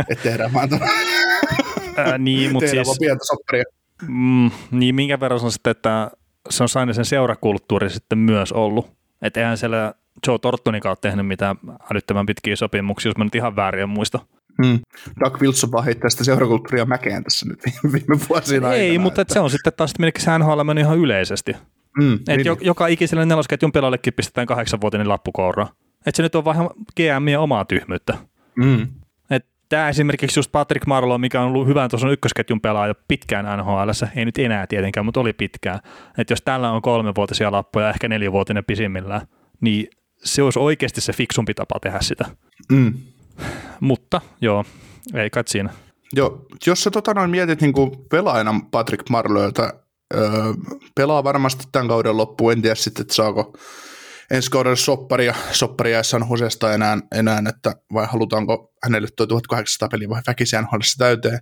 Että tehdään vaan tuon. Äh, niin, mutta siis... pientä sopparia. Mm, niin minkä verran on sitten, että se on saanut sen seurakulttuuri sitten myös ollut. Että eihän siellä Joe Tortonikaan tehnyt mitään älyttömän pitkiä sopimuksia, jos mä nyt ihan väärin en muista. Hmm. Doug Wilson heittää sitä seurakulttuuria mäkeen tässä nyt viime vuosina. Ei, aikana, mutta että... se on sitten taas, että minnekin se N H L on mennyt ihan yleisesti. Mm, että niin. Joka ikiselle nelosketjun pelaallekin pistetään kahdeksanvuotinen lappukoura. Että se nyt on vähän G M:ien omaa tyhmyyttä. Mm. Että tämä esimerkiksi just Patrick Marleau, mikä on ollut hyvän tuossa ykkösketjun pelaaja pitkään N H L:ssä, ei nyt enää tietenkään, mutta oli pitkään. Että jos tällä on kolmevuotisia lappuja, ehkä nelivuotinen pisimmillään, niin se olisi oikeasti se fiksumpi tapa tehdä sitä. Mm. Mutta joo, ei kai siinä. Joo, jos sä tota noin mietit niin kuin pelaajana Patrick Marleauta, öö, pelaa varmasti tämän kauden loppuun, en tiedä sitten, että saako ensi kaudella sopparia, sopparia ei San Josesta enää, enää, että vai halutaanko hänelle tuo tuhatkahdeksansataa peliä vai väkisiä N H L:ssä täyteen,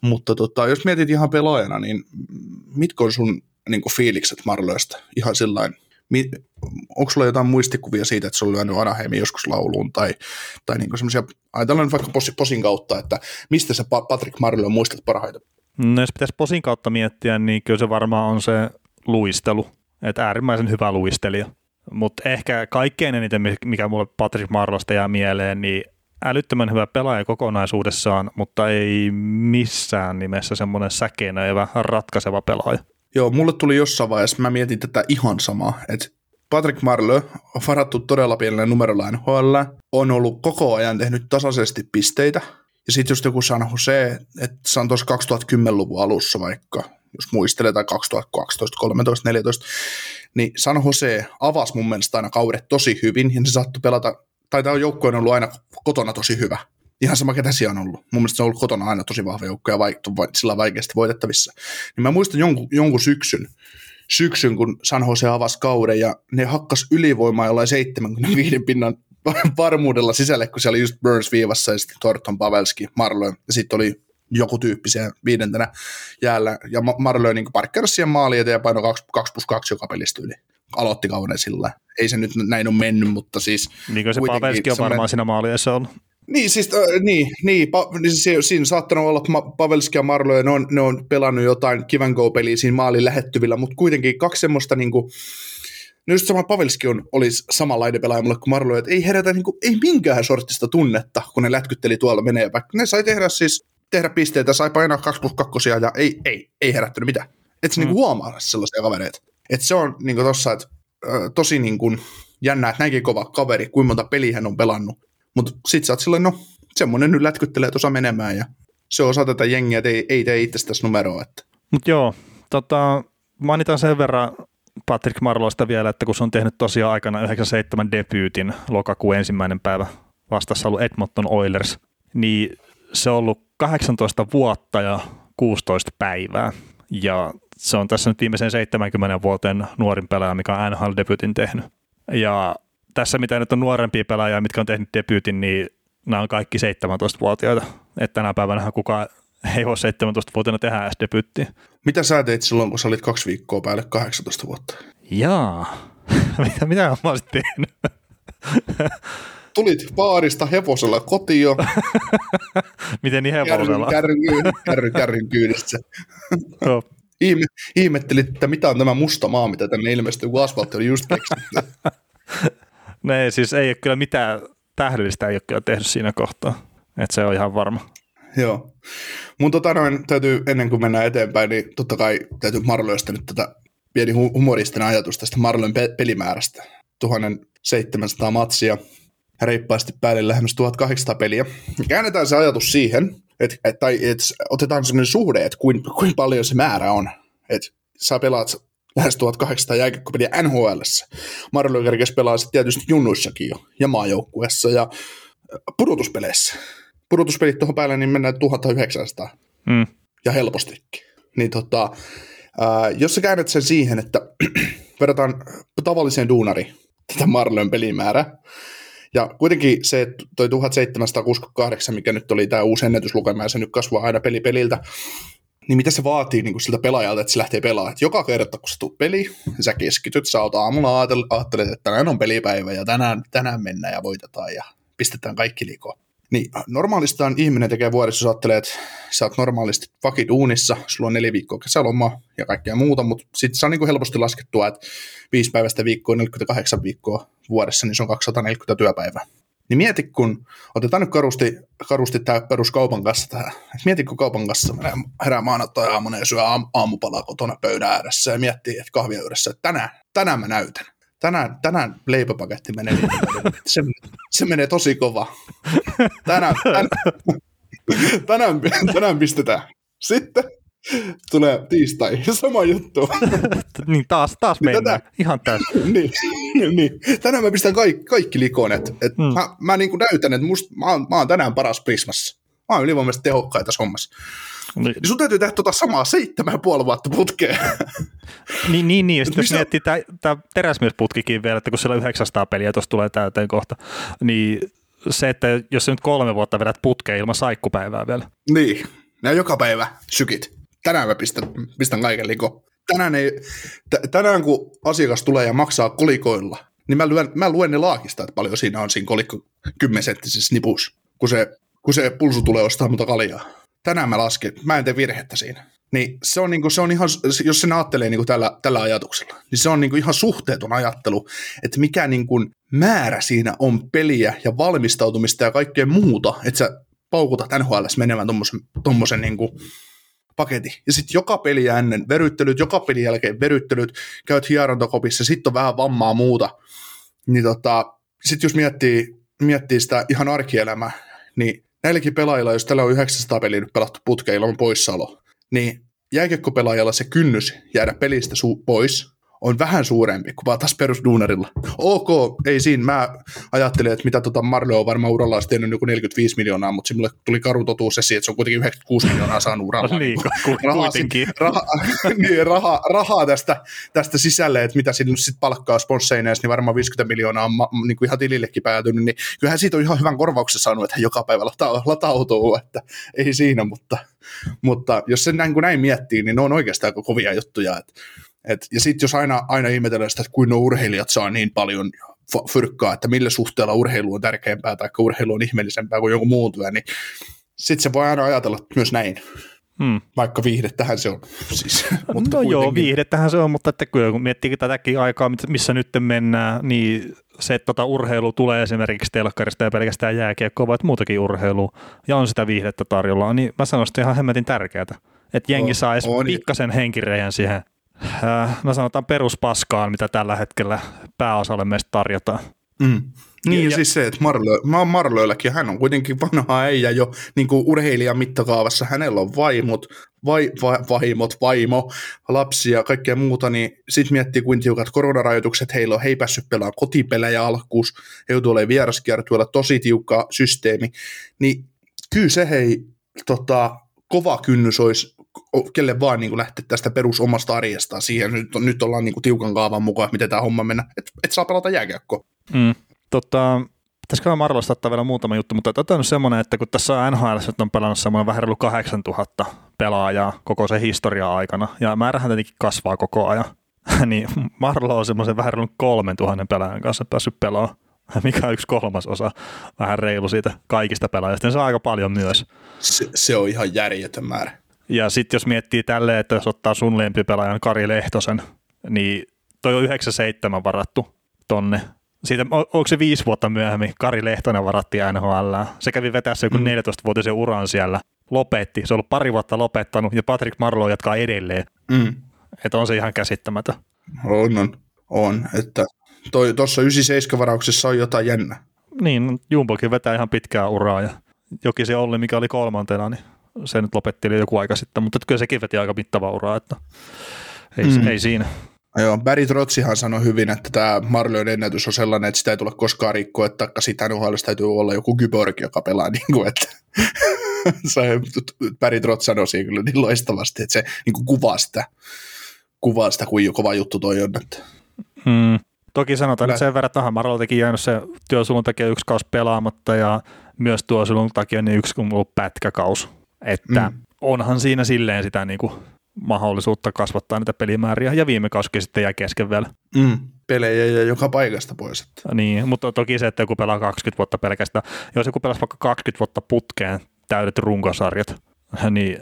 mutta tota, jos mietit ihan pelaajana, niin mitkä on sun niin kuin fiilikset Marleausta ihan sillain? Mi- Onko sulla jotain muistikuvia siitä, että se on lyönyt Anaheimin joskus lauluun, tai, tai niinku semmoisia, ajatellaan vaikka posin, posin kautta, että mistä sä Patrick Marleau muistat parhaiten? No jos pitäisi posin kautta miettiä, niin kyllä se varmaan on se luistelu, että äärimmäisen hyvä luistelija. Mutta ehkä kaikkein eniten, mikä mulle Patrick Marleausta jää mieleen, niin älyttömän hyvä pelaaja kokonaisuudessaan, mutta ei missään nimessä semmoinen säkenöivä, ratkaiseva pelaaja. Joo, mulle tuli jossain vaiheessa, mä mietin tätä ihan samaa, että Patrick Marleau on varattu todella pienellä numerolla N H L, on ollut koko ajan tehnyt tasaisesti pisteitä, ja sitten just joku San Jose, että se on tuossa kaksituhattakymmenluvun alussa vaikka, jos muisteletaan kaksituhattakaksitoista, kolmetoista, neljätoista, niin San Jose avasi mun mielestä aina kaudet tosi hyvin, ja se saattoi pelata, tai tämä joukko on ollut aina kotona tosi hyvä. Ihan sama, ketä siellä on ollut. Mun mielestä se on ollut kotona aina tosi vahva joukko ja vaik- sillä vaikeasti voitettavissa. Niin mä muistan jonkun, jonkun syksyn, syksyn, kun San Jose avasi kauden ja ne hakkas ylivoimaa jollain seitsemänkymmentäviisi pinnan varmuudella sisälle, kun siellä oli just Burns viivassa ja sitten Torton, Pavelski, Marleau ja sitten oli joku tyyppi siellä viidentenä jäällä. Ja Marleau niin parkkeerasi siihen maaliin eteen ja painoi kaksi plus kaksi joka pelistä yli. Aloitti kauden sillä. Ei se nyt näin ole mennyt, mutta siis... Niin kuin se Pavelski on semmoinen... varmaan siinä maaliessa ollut. Niin, siis, äh, niin, niin, pa- niin siis, siinä saattanut olla Ma- Pavelski ja Marleau, ja ne on, ne on pelannut jotain kivanko-peliä siinä maalin lähettyvillä, mutta kuitenkin kaksi semmoista, niin kuin, no just sama Pavelski on, olisi samanlainen pelaaja mulle kuin Marleau, että ei herätä niin kuin, ei minkään sortista tunnetta, kun ne lätkytteli tuolla menee, vaikka ne sai tehdä siis, tehdä pisteitä, sai painaa kaksi plus kaksi ja ei, ei, ei herättänyt mitään. Että se mm. niin kuin huomaa sellaisia kavereita. Että se on niin kuin tossa, että äh, tosi niin kuin jännä, että näinkin kova kaveri, kuinka monta peliä hän on pelannut. Mutta sit sä oot silleen, no semmonen nyt lätkyttelee tuossa menemään ja se osaa tätä jengiä, että ei, ei tee itsestäsi numeroa. Mutta joo, tota, mainitaan sen verran Patrick Marleausta vielä, että kun se on tehnyt tosiaan aikana yhdeksänkymmentäseitsemän debyytin lokakuun ensimmäinen päivä vastassa ollut Edmonton Oilers, niin se on ollut kahdeksantoista vuotta ja kuusitoista päivää ja se on tässä nyt viimeisen seitsemänkymmentä vuoteen nuorin pelaaja, mikä on N H L-debyytin tehnyt ja tässä mitä nyt on nuorempia pelaajia, mitkä on tehnyt debyytin, niin nämä on kaikki seitsemäntoistavuotiaita. Että tänä päivänä kukaan ei voi seitsemäntoistavuotiaana tehdä edes debyyttiä. Mitä sä teit silloin, kun sä olit kaksi viikkoa päälle kahdeksantoista vuotta? Jaa, mitä, mitä mä olisin tehnyt? Tulit baarista hevosella kotiin jo. Miten niin hevosella? Kärryn, kärryn, kärryn kyydissä. No. Ihme, ihmettelit, että mitä on tämä musta maa, mitä tänne ilmestyy, kun asfaltti oli just keksitty. No ei, siis ei ole kyllä mitään tähdellistä, ei ole kyllä tehnyt siinä kohtaa, että se on ihan varma. Joo, mun tota noin, täytyy ennen kuin mennään eteenpäin, niin totta kai täytyy Marleausta nyt tätä pieni humoristinen ajatus tästä Marleaun pe- pelimäärästä. tuhatseitsemänsataa matsia, reippaasti päälle lähemmäs tuhatkahdeksansataa peliä. Käännetään se ajatus siihen, että et, et, otetaan sellainen suhde, että kuinka kuin paljon se määrä on, että sä pelaat lähes tuhatkahdeksansataa jääkiekkopeliä N H L:ssä. Marleau kerkesi pelaa sitten tietysti junnuissakin jo, ja maajoukkueessa, ja pudotuspeleissä. Pudotuspelit tuohon päälle, niin mennään tuhatyhdeksänsataa, mm. ja helpostikin. Niin tota, ää, jos sä käännät sen siihen, että verrataan tavalliseen duunariin, tätä Marleon pelimäärää. Ja kuitenkin se, että toi tuhatseitsemänsataakuusikymmentäkahdeksan, mikä nyt oli tämä uusi ennätyslukema, ja se nyt kasvaa aina peli peliltä, niin mitä se vaatii niin kuin siltä pelaajalta, että se lähtee pelaamaan. Et joka kerta, kun sä tulet peliin, sä keskityt, sä oot aamulla ajattelet, että tänään on pelipäivä, ja tänään, tänään mennään ja voitetaan, ja pistetään kaikki likoon. Niin normaalistaan ihminen tekee vuodessa, jos ajattelee, että sä oot normaalisti vakiduunissa, sulla on neljä viikkoa kesälomaa ja kaikkea muuta, mutta sitten se on niin kuin helposti laskettua, että viisi päivästä viikkoa, neljäkymmentäkahdeksan viikkoa vuodessa, niin se on kaksisataaneljäkymmentä työpäivää. Niin mieti, kun otetaan nyt karusti, karusti tämä peruskaupan kassa tähän, että mieti, kun kaupan kassa herää maanantai aamuna ja syö aamupalaa kotona pöydän ääressä ja miettii, että kahvia yhdessä, että tänään, tänään mä näytän. Tänään, tänään leipäpaketti menee, se, se menee tosi kova. Tänään, tänään, tänään, tänään pistetään. Sitten tulee tiistai, sama juttu. Niin taas, taas mennään, tänään, ihan täysin. Niin, niin. Tänään mä pistän kaikki, kaikki likoon. Et, et mm. Mä, mä niin kuin näytän, että must, mä, oon, mä oon tänään paras Prismassa. Mä oon ylivoimaisesti tehokkaita tässä hommassa. Niin. Niin sun täytyy tehdä tuota samaa seitsemän ja puoli vuotta putkeen. Niin, niin, niin. Ja sitten jos miettii tämä teräsmiesputkikin vielä, että kun siellä on yhdeksänsataa peliä, tuossa tulee täyteen kohta, niin se, että jos sä nyt kolme vuotta vedät putkeen ilman saikkupäivää vielä. Niin, nämä joka päivä sykit. Tänään mä pistän, pistän kaiken likoon. Tänään, ei, t- tänään kun asiakas tulee ja maksaa kolikoilla, niin mä luen, mä luen ne laakista, että paljon siinä on siinä kolikko kymmenenttisessä nipussa, kun se, kun se pulsu tulee ostaa muuta kaljaa. Tänään mä lasken, mä en tee virhettä siinä. Niin se on, niinku, se on ihan, jos sen ajattelee niinku tällä, tällä ajatuksella, niin se on niinku ihan suhteeton ajattelu, että mikä niinku määrä siinä on peliä ja valmistautumista ja kaikkea muuta, että sä paukutat N H L:ssä menemään tommosen, tommosen niinku paketin. Ja sitten joka peli ennen veryttelyt, joka pelin jälkeen veryttelyt, käyt hierontakopissa, sitten on vähän vammaa muuta. Niin tota, sitten jos miettii, miettii sitä ihan arkielämää, niin näilläkin pelaajilla, jos täällä on yhdeksänsataa peliä nyt pelattu putkeilla, on poissaolo, niin jääkiekkopelaajalla se kynnys jäädä pelistä su- pois on vähän suurempi kuin vaan taas perusduunarilla. Ok, ei siinä. Mä ajattelin, että mitä tota Marleau on varmaan uralla olisi tehnyt joku neljäkymmentäviisi miljoonaa, mutta sinulle tuli karu totuus se, että se on kuitenkin yhdeksänkymmentäkuusi miljoonaa saanut uralla. Liikaa kuitenkin. Rahaa, niin, rahaa, rahaa tästä, tästä sisälle, että mitä sinne sitten palkkaa sponsseinäisi, niin varmaan viisikymmentä miljoonaa on ma- niin kuin ihan tilillekin päätynyt, niin kyllähän siitä on ihan hyvän korvauksen saanut, että hän joka päivä lata- latautuu, että ei siinä, mutta, mutta jos sen näin, näin miettii, niin ne on oikeastaan kovia juttuja, että Et, ja sitten jos aina, aina ihmetellään sitä, että kuinka nuo urheilijat saa niin paljon f- fyrkkaa, että millä suhteella urheilu on tärkeämpää tai urheilu on ihmeellisempää kuin joku muu työ, niin sitten se voi aina ajatella myös näin, hmm. vaikka viihdettähän se on. Siis, mutta no joo, viihdettähän se on, mutta että kyllä kun miettii tätäkin aikaa, missä nyt mennään, niin se, että tota urheilu tulee esimerkiksi telkkarista ja pelkästään jääkiekkoa, vaan muutakin urheilua ja on sitä viihdettä tarjolla, niin mä sanoisin, että ihan hemmetin tärkeätä, että jengi saa edes pikkasen henkireihän siihen. No sanotaan peruspaskaan, mitä tällä hetkellä pääosalle meistä tarjotaan. Mm. Niin ja, ja siis se, että Marleau, Marleaullakin hän on kuitenkin vanha äijä jo niin kuin urheilijan mittakaavassa. Hänellä on vaimot, vai, va, vaimot, vaimo, lapsia ja kaikkea muuta. Niin sitten miettii, kuinka tiukat koronarajoitukset heillä on. He ei päässyt pelaamaan kotipelejä alkuus. He joutuu olemaan vieraskiertueella. Tosi tiukka systeemi. Niin kyllä se hei tota, kova kynnys olisi kelle vaan niin lähteä tästä perusomasta arjestaan siihen. Nyt, nyt ollaan niin tiukan kaavan mukaan, miten tämä homma mennä. Et, et saa pelata jääkiekkoa. Mm. Tota, pitäisikö Marloista ottaa vielä muutama juttu, mutta otan semmoinen, että kun tässä N H L on pelannut semmoinen vähän reilu kahdeksantuhatta pelaajaa koko sen historiaa aikana, ja määrähän tietenkin kasvaa koko ajan, niin Marlo on semmoisen vähän reilu kolmetuhatta pelaajan kanssa päässyt pelaamaan, mikä on yksi kolmasosa vähän reilu siitä kaikista pelaajista, se on aika paljon myös. Se, se on ihan järjetön määrä. Ja sitten jos miettii tälleen, että jos ottaa sun lempipelaajan Kari Lehtosen, niin toi on yhdeksänkymmentäseitsemän varattu tonne. Siitä, on, onko se viisi vuotta myöhemmin Kari Lehtonen varatti N H L. Se kävi vetäessä joku neljätoistavuotisen uran siellä. Lopetti. Se on ollut pari vuotta lopettanut ja Patrick Marleau jatkaa edelleen. Mm. Että on se ihan käsittämätön. On, on. on. Että tuossa yhdeksänkymmentäseitsemän varauksessa on jotain jännä. Niin, Jumbokin vetää ihan pitkää uraa ja jokin se Olli, mikä oli kolmantena, niin se nyt lopetteli joku aika sitten, mutta kyllä sekin veti aika mittavaa uraa, että ei, mm. ei siinä. Joo, Barry Trotsihan sanoi hyvin, että tämä Marleon ennätys on sellainen, että sitä ei tule koskaan rikkoa, että taikka sitä nuhallista täytyy olla joku kyborg, joka pelaa niin kuin, että Barry Trotz sanoi siihen kyllä niin loistavasti, että se niin kuin kuvaa sitä, kuvaa sitä, kuin kova juttu toi on. Mm. Toki sanotaan nyt sen verran, että Marleau teki jäänyt se työsulun takia yksi kaus pelaamatta ja myös työsulun takia niin yksi on ollut pätkäkaus. Että mm. onhan siinä silleen sitä niin kuin mahdollisuutta kasvattaa niitä pelimääriä ja viime kausikin sitten jäi kesken vielä. Mm. Pelejä ja joka paikasta pois. Että. Niin, mutta toki se, että joku pelaa kaksikymmentä vuotta pelkästään. Jos joku pelasi vaikka kaksikymmentä vuotta putkeen täydet runkosarjat, niin,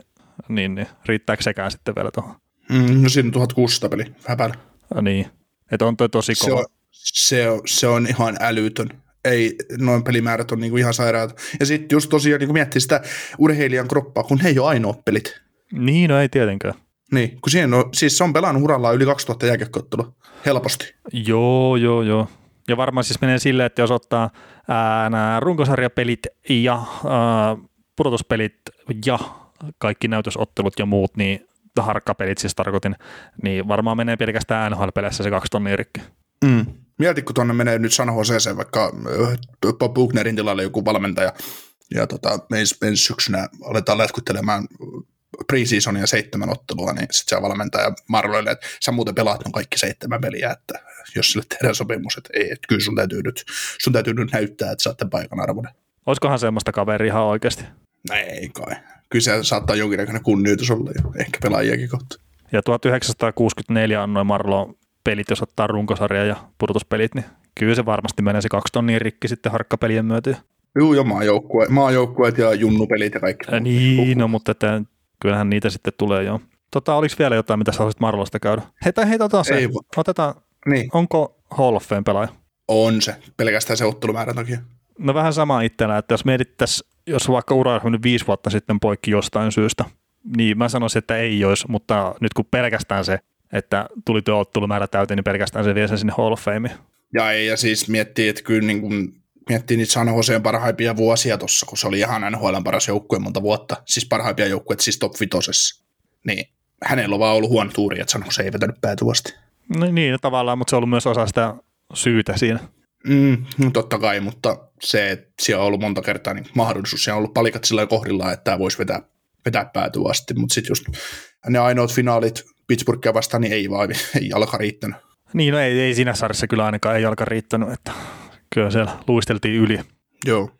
niin, niin riittääkö sekään sitten vielä tuohon? Mm, no siinä on tuhatkuusisataa peli, häpärä. Niin, että on toi tosi kova. Se on, se on, se on ihan älytön. Ei, noin pelimäärät on niinku ihan sairaat. Ja sitten just tosiaan niinku miettii sitä urheilijan kroppaa, kun he ei ole ainoa pelit. Niin, no ei tietenkään. Niin, kun siihen on, siis se on pelannut urallaan yli kaksituhatta jääkiekkoottelua helposti. Joo, joo, joo. Ja varmaan siis menee silleen, että jos ottaa ää, nämä runkosarjapelit ja ää, pudotuspelit ja kaikki näytösottelut ja muut, niin harkkapelit siis tarkoitin, niin varmaan menee pelkästään N H L-peleissä se kaksi tonnia rikki. Mm. Mietit, kun tuonne menee nyt San Joseeseen vaikka Bob Buchnerin tilalle joku valmentaja ja tota, ensi, ensi syksynä aletaan lätkuttelemaan pre-seasonia seitsemän ottelua, niin sitten se valmentaja Marleaulle, että sä muuten pelaat on kaikki seitsemän peliä, että jos sille tehdään sopimus, että ei, että kyllä sun täytyy nyt, sun täytyy nyt näyttää, että sä oot tämän paikan arvoinen. Olisikohan semmoista kaveria ihan oikeasti? Ei kai. Kyllä se saattaa jonkinnäköinen kunnioitus olla jo, ehkä pelaajiakin kohta. Ja tuhatyhdeksänsataakuusikymmentäneljä annoi Marleau pelit, jos ottaa runkosarja ja pudotuspelit, niin kyllä se varmasti menee se kaksi tonnia rikki sitten harkkapelien myötä. Joo, ja maajoukkueet, maajoukkueet ja junnupelit ja kaikki. Ja niin, Puhu. no mutta että, kyllähän niitä sitten tulee jo. Tota, oliko vielä jotain, mitä sä haluaisit Marleausta käydä? Heitä, heitä otetaan se. Otetaan. Niin. Onko Hall of Fame pelaaja? On se, pelkästään se ottelumäärä takia. No vähän sama itsellä, että jos mietittäisiin, jos vaikka ura olisi mennyt viisi vuotta sitten poikki jostain syystä, niin mä sanoisin, että ei olisi, mutta nyt kun pelkästään se, että tuli tuo ottelumäärä täyteen, niin pelkästään se vie sen sinne Hall of Fameen. Ja ei, ja siis miettii, että kyllä niin kuin, miettii niitä San Joseen parhaimpia vuosia tuossa, kun se oli ihan N H L:n paras joukkue monta vuotta, siis parhaimpia joukkueita, siis top vitosessa, niin hänellä on vaan ollut huono tuuri, että San Jose ei vetänyt päätuvasti. No niin, tavallaan, mutta se on ollut myös osa sitä syytä siinä. Mm, no totta kai, mutta se, että siellä on ollut monta kertaa niin mahdollisuus, siellä on ollut palikat sillä kohdillaan, että tämä voisi vetää, vetää päätyä asti, mutta sitten just ne ainoat finaalit Pittsburghia vastaan, niin ei vaan, ei jalka riittänyt. Niin, no ei, ei siinä sarjassa kyllä ainakaan ei jalka riittänyt, että kyllä siellä luisteltiin yli. Joo.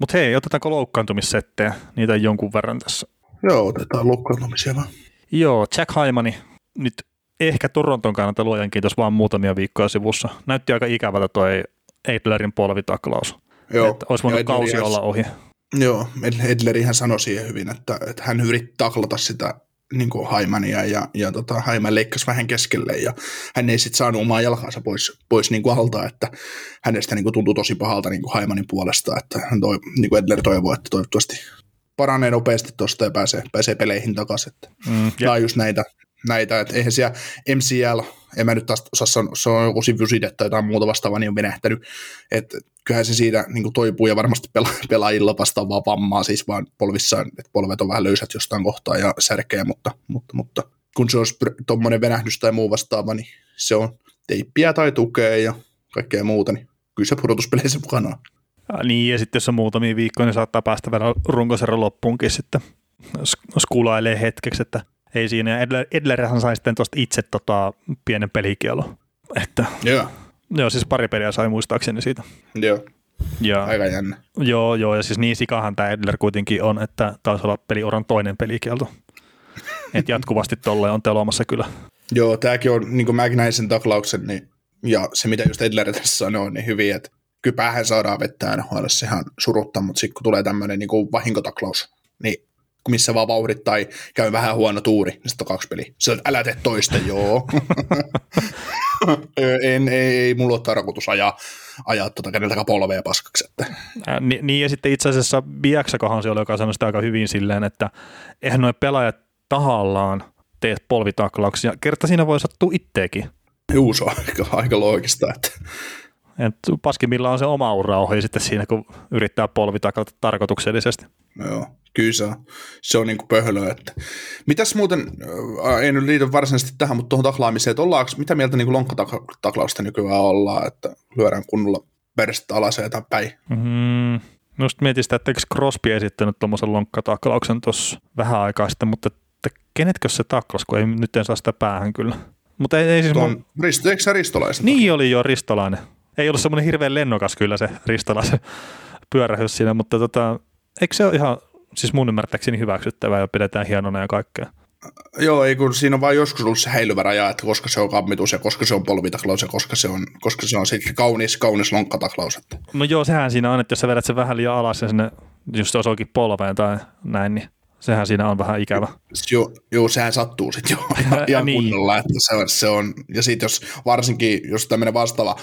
Mutta hei, otetaanko loukkaantumissettejä? Niitä ei jonkun verran tässä. Joo, otetaan loukkaantumisia vaan. Joo, Jack Hymani nyt. Ehkä Toronton kannalta luojan kiitos vaan muutamia viikkoja sivussa. Näytti aika ikävältä toi Edlerin polvitaklaus. Että olisi voinut kausi olla ohi. Joo, Edlerihän sanoi siihen hyvin, että, että hän yritti taklata sitä niin kuin Haimania ja, ja tota, Haiman leikkasi vähän keskelle ja hän ei sitten saanut omaa jalkansa pois, pois niin kuin alta, että hänestä niin kuin tuntui tosi pahalta niin kuin Haimanin puolesta, että hän toi, niin kuin Edler toivoo, että toivottavasti paranee nopeasti tuosta ja pääsee, pääsee peleihin takaisin. Mm, tai just näitä. Näitä, että eihän siellä M C L, en mä nyt taas osaa sanoa, se on joku sivuside tai jotain muuta vastaavaa, niin on venähtänyt, että kyllähän se siitä niin toipuu ja varmasti pela- pelaajilla vastaavaa vammaa, siis vaan polvissaan, että polvet on vähän löysät jostain kohtaa ja särkejä, mutta, mutta, mutta kun se olisi tuommoinen venähdys tai muu vastaava, niin se on teippiä tai tukea ja kaikkea muuta, niin kyllä se pudotuspeleissä mukana on. Ja niin, ja sitten jos on muutamia viikkoja, niin saattaa päästä vielä runkosarjan loppuunkin sitten skulailee hetkeksi, että ei siinä. Edler, Edlerhän sai sitten tuosta itse tota, pienen pelikielon. Että, joo. Joo, siis pari peliä sai muistaakseni siitä. Joo, ja, aika jännä. Joo, joo, ja siis niin sikahan tämä Edler kuitenkin on, että taisi olla peliuran toinen pelikielto. Että jatkuvasti tolleen on telomassa kyllä. Joo, tämäkin on, niin kuin mäkin näin sen taklauksen, niin, ja se mitä just Edler tässä sanoo, niin hyvin, että kyllä päähän saadaan vettää N H L, sehän suruttaa, mutta sitten kun tulee tämmöinen niin kuin vahinkotaklaus, niin missä vaan vauhdit tai käy vähän huono tuuri, niin sitten on kaksi peliä. Sillä älä tee toista, joo. en, ei, ei mulla ole tarkoitus ajaa, ajaa tuota keneltäkään polvea paskaksi. Ää, niin, ja sitten itse asiassa Biaksakohan se oli, joka sanoi sitä aika hyvin silleen, että eihän nuo pelaajat tahallaan tee polvitaklauksia. Kerta siinä voi sattua itteekin. Juu, se on aika, aika loogista. Että. Et paskimmillaan on se oma ura ohi sitten siinä, kun yrittää polvitaklata tarkoituksellisesti. Joo. Kyllä se on, se on niin kuin pöhlöä. Että. Mitäs muuten, äh, ei nyt liity varsinaisesti tähän, mutta tuohon taklaamiseen, että ollaanko, mitä mieltä niin kuin lonkkataklausta nykyään ollaan, että lyödään kunnolla perstä alas ja päin? Mm, just mietin sitä, että eikö Crosby esittänyt tuommoisen lonkkataklauksen tuossa vähän aikaa sitten, mutta että kenetkös se taklas, kun ei, nyt en saa sitä päähän kyllä. Mutta ei, ei siis mun... Rist, eikö sä ristolainen? Niin oli jo ristolainen. Ei ollut semmoinen hirveän lennokas kyllä se ristolaisen pyörähys siinä, mutta tota, eikö se ole ihan siis mun ymmärtääkseni hyväksyttävää ja pidetään hienona ja kaikkea? Joo, ei kun siinä on vaan joskus ollut se häilyvä raja, että koska se on kammitus ja koska se on polvitaklaus ja koska se on, koska se on sitten kaunis, kaunis lonkkataklaus. Että. No joo, sehän siinä on, että jos sä vedät sen vähän liian alas ja sinne just se osuukin polveen tai näin, niin sehän siinä on vähän ikävä. Joo, joo sehän sattuu sitten jo ihan niin. Kunnolla, että se, se on, ja sitten jos varsinkin, jos tämmöinen vastaava,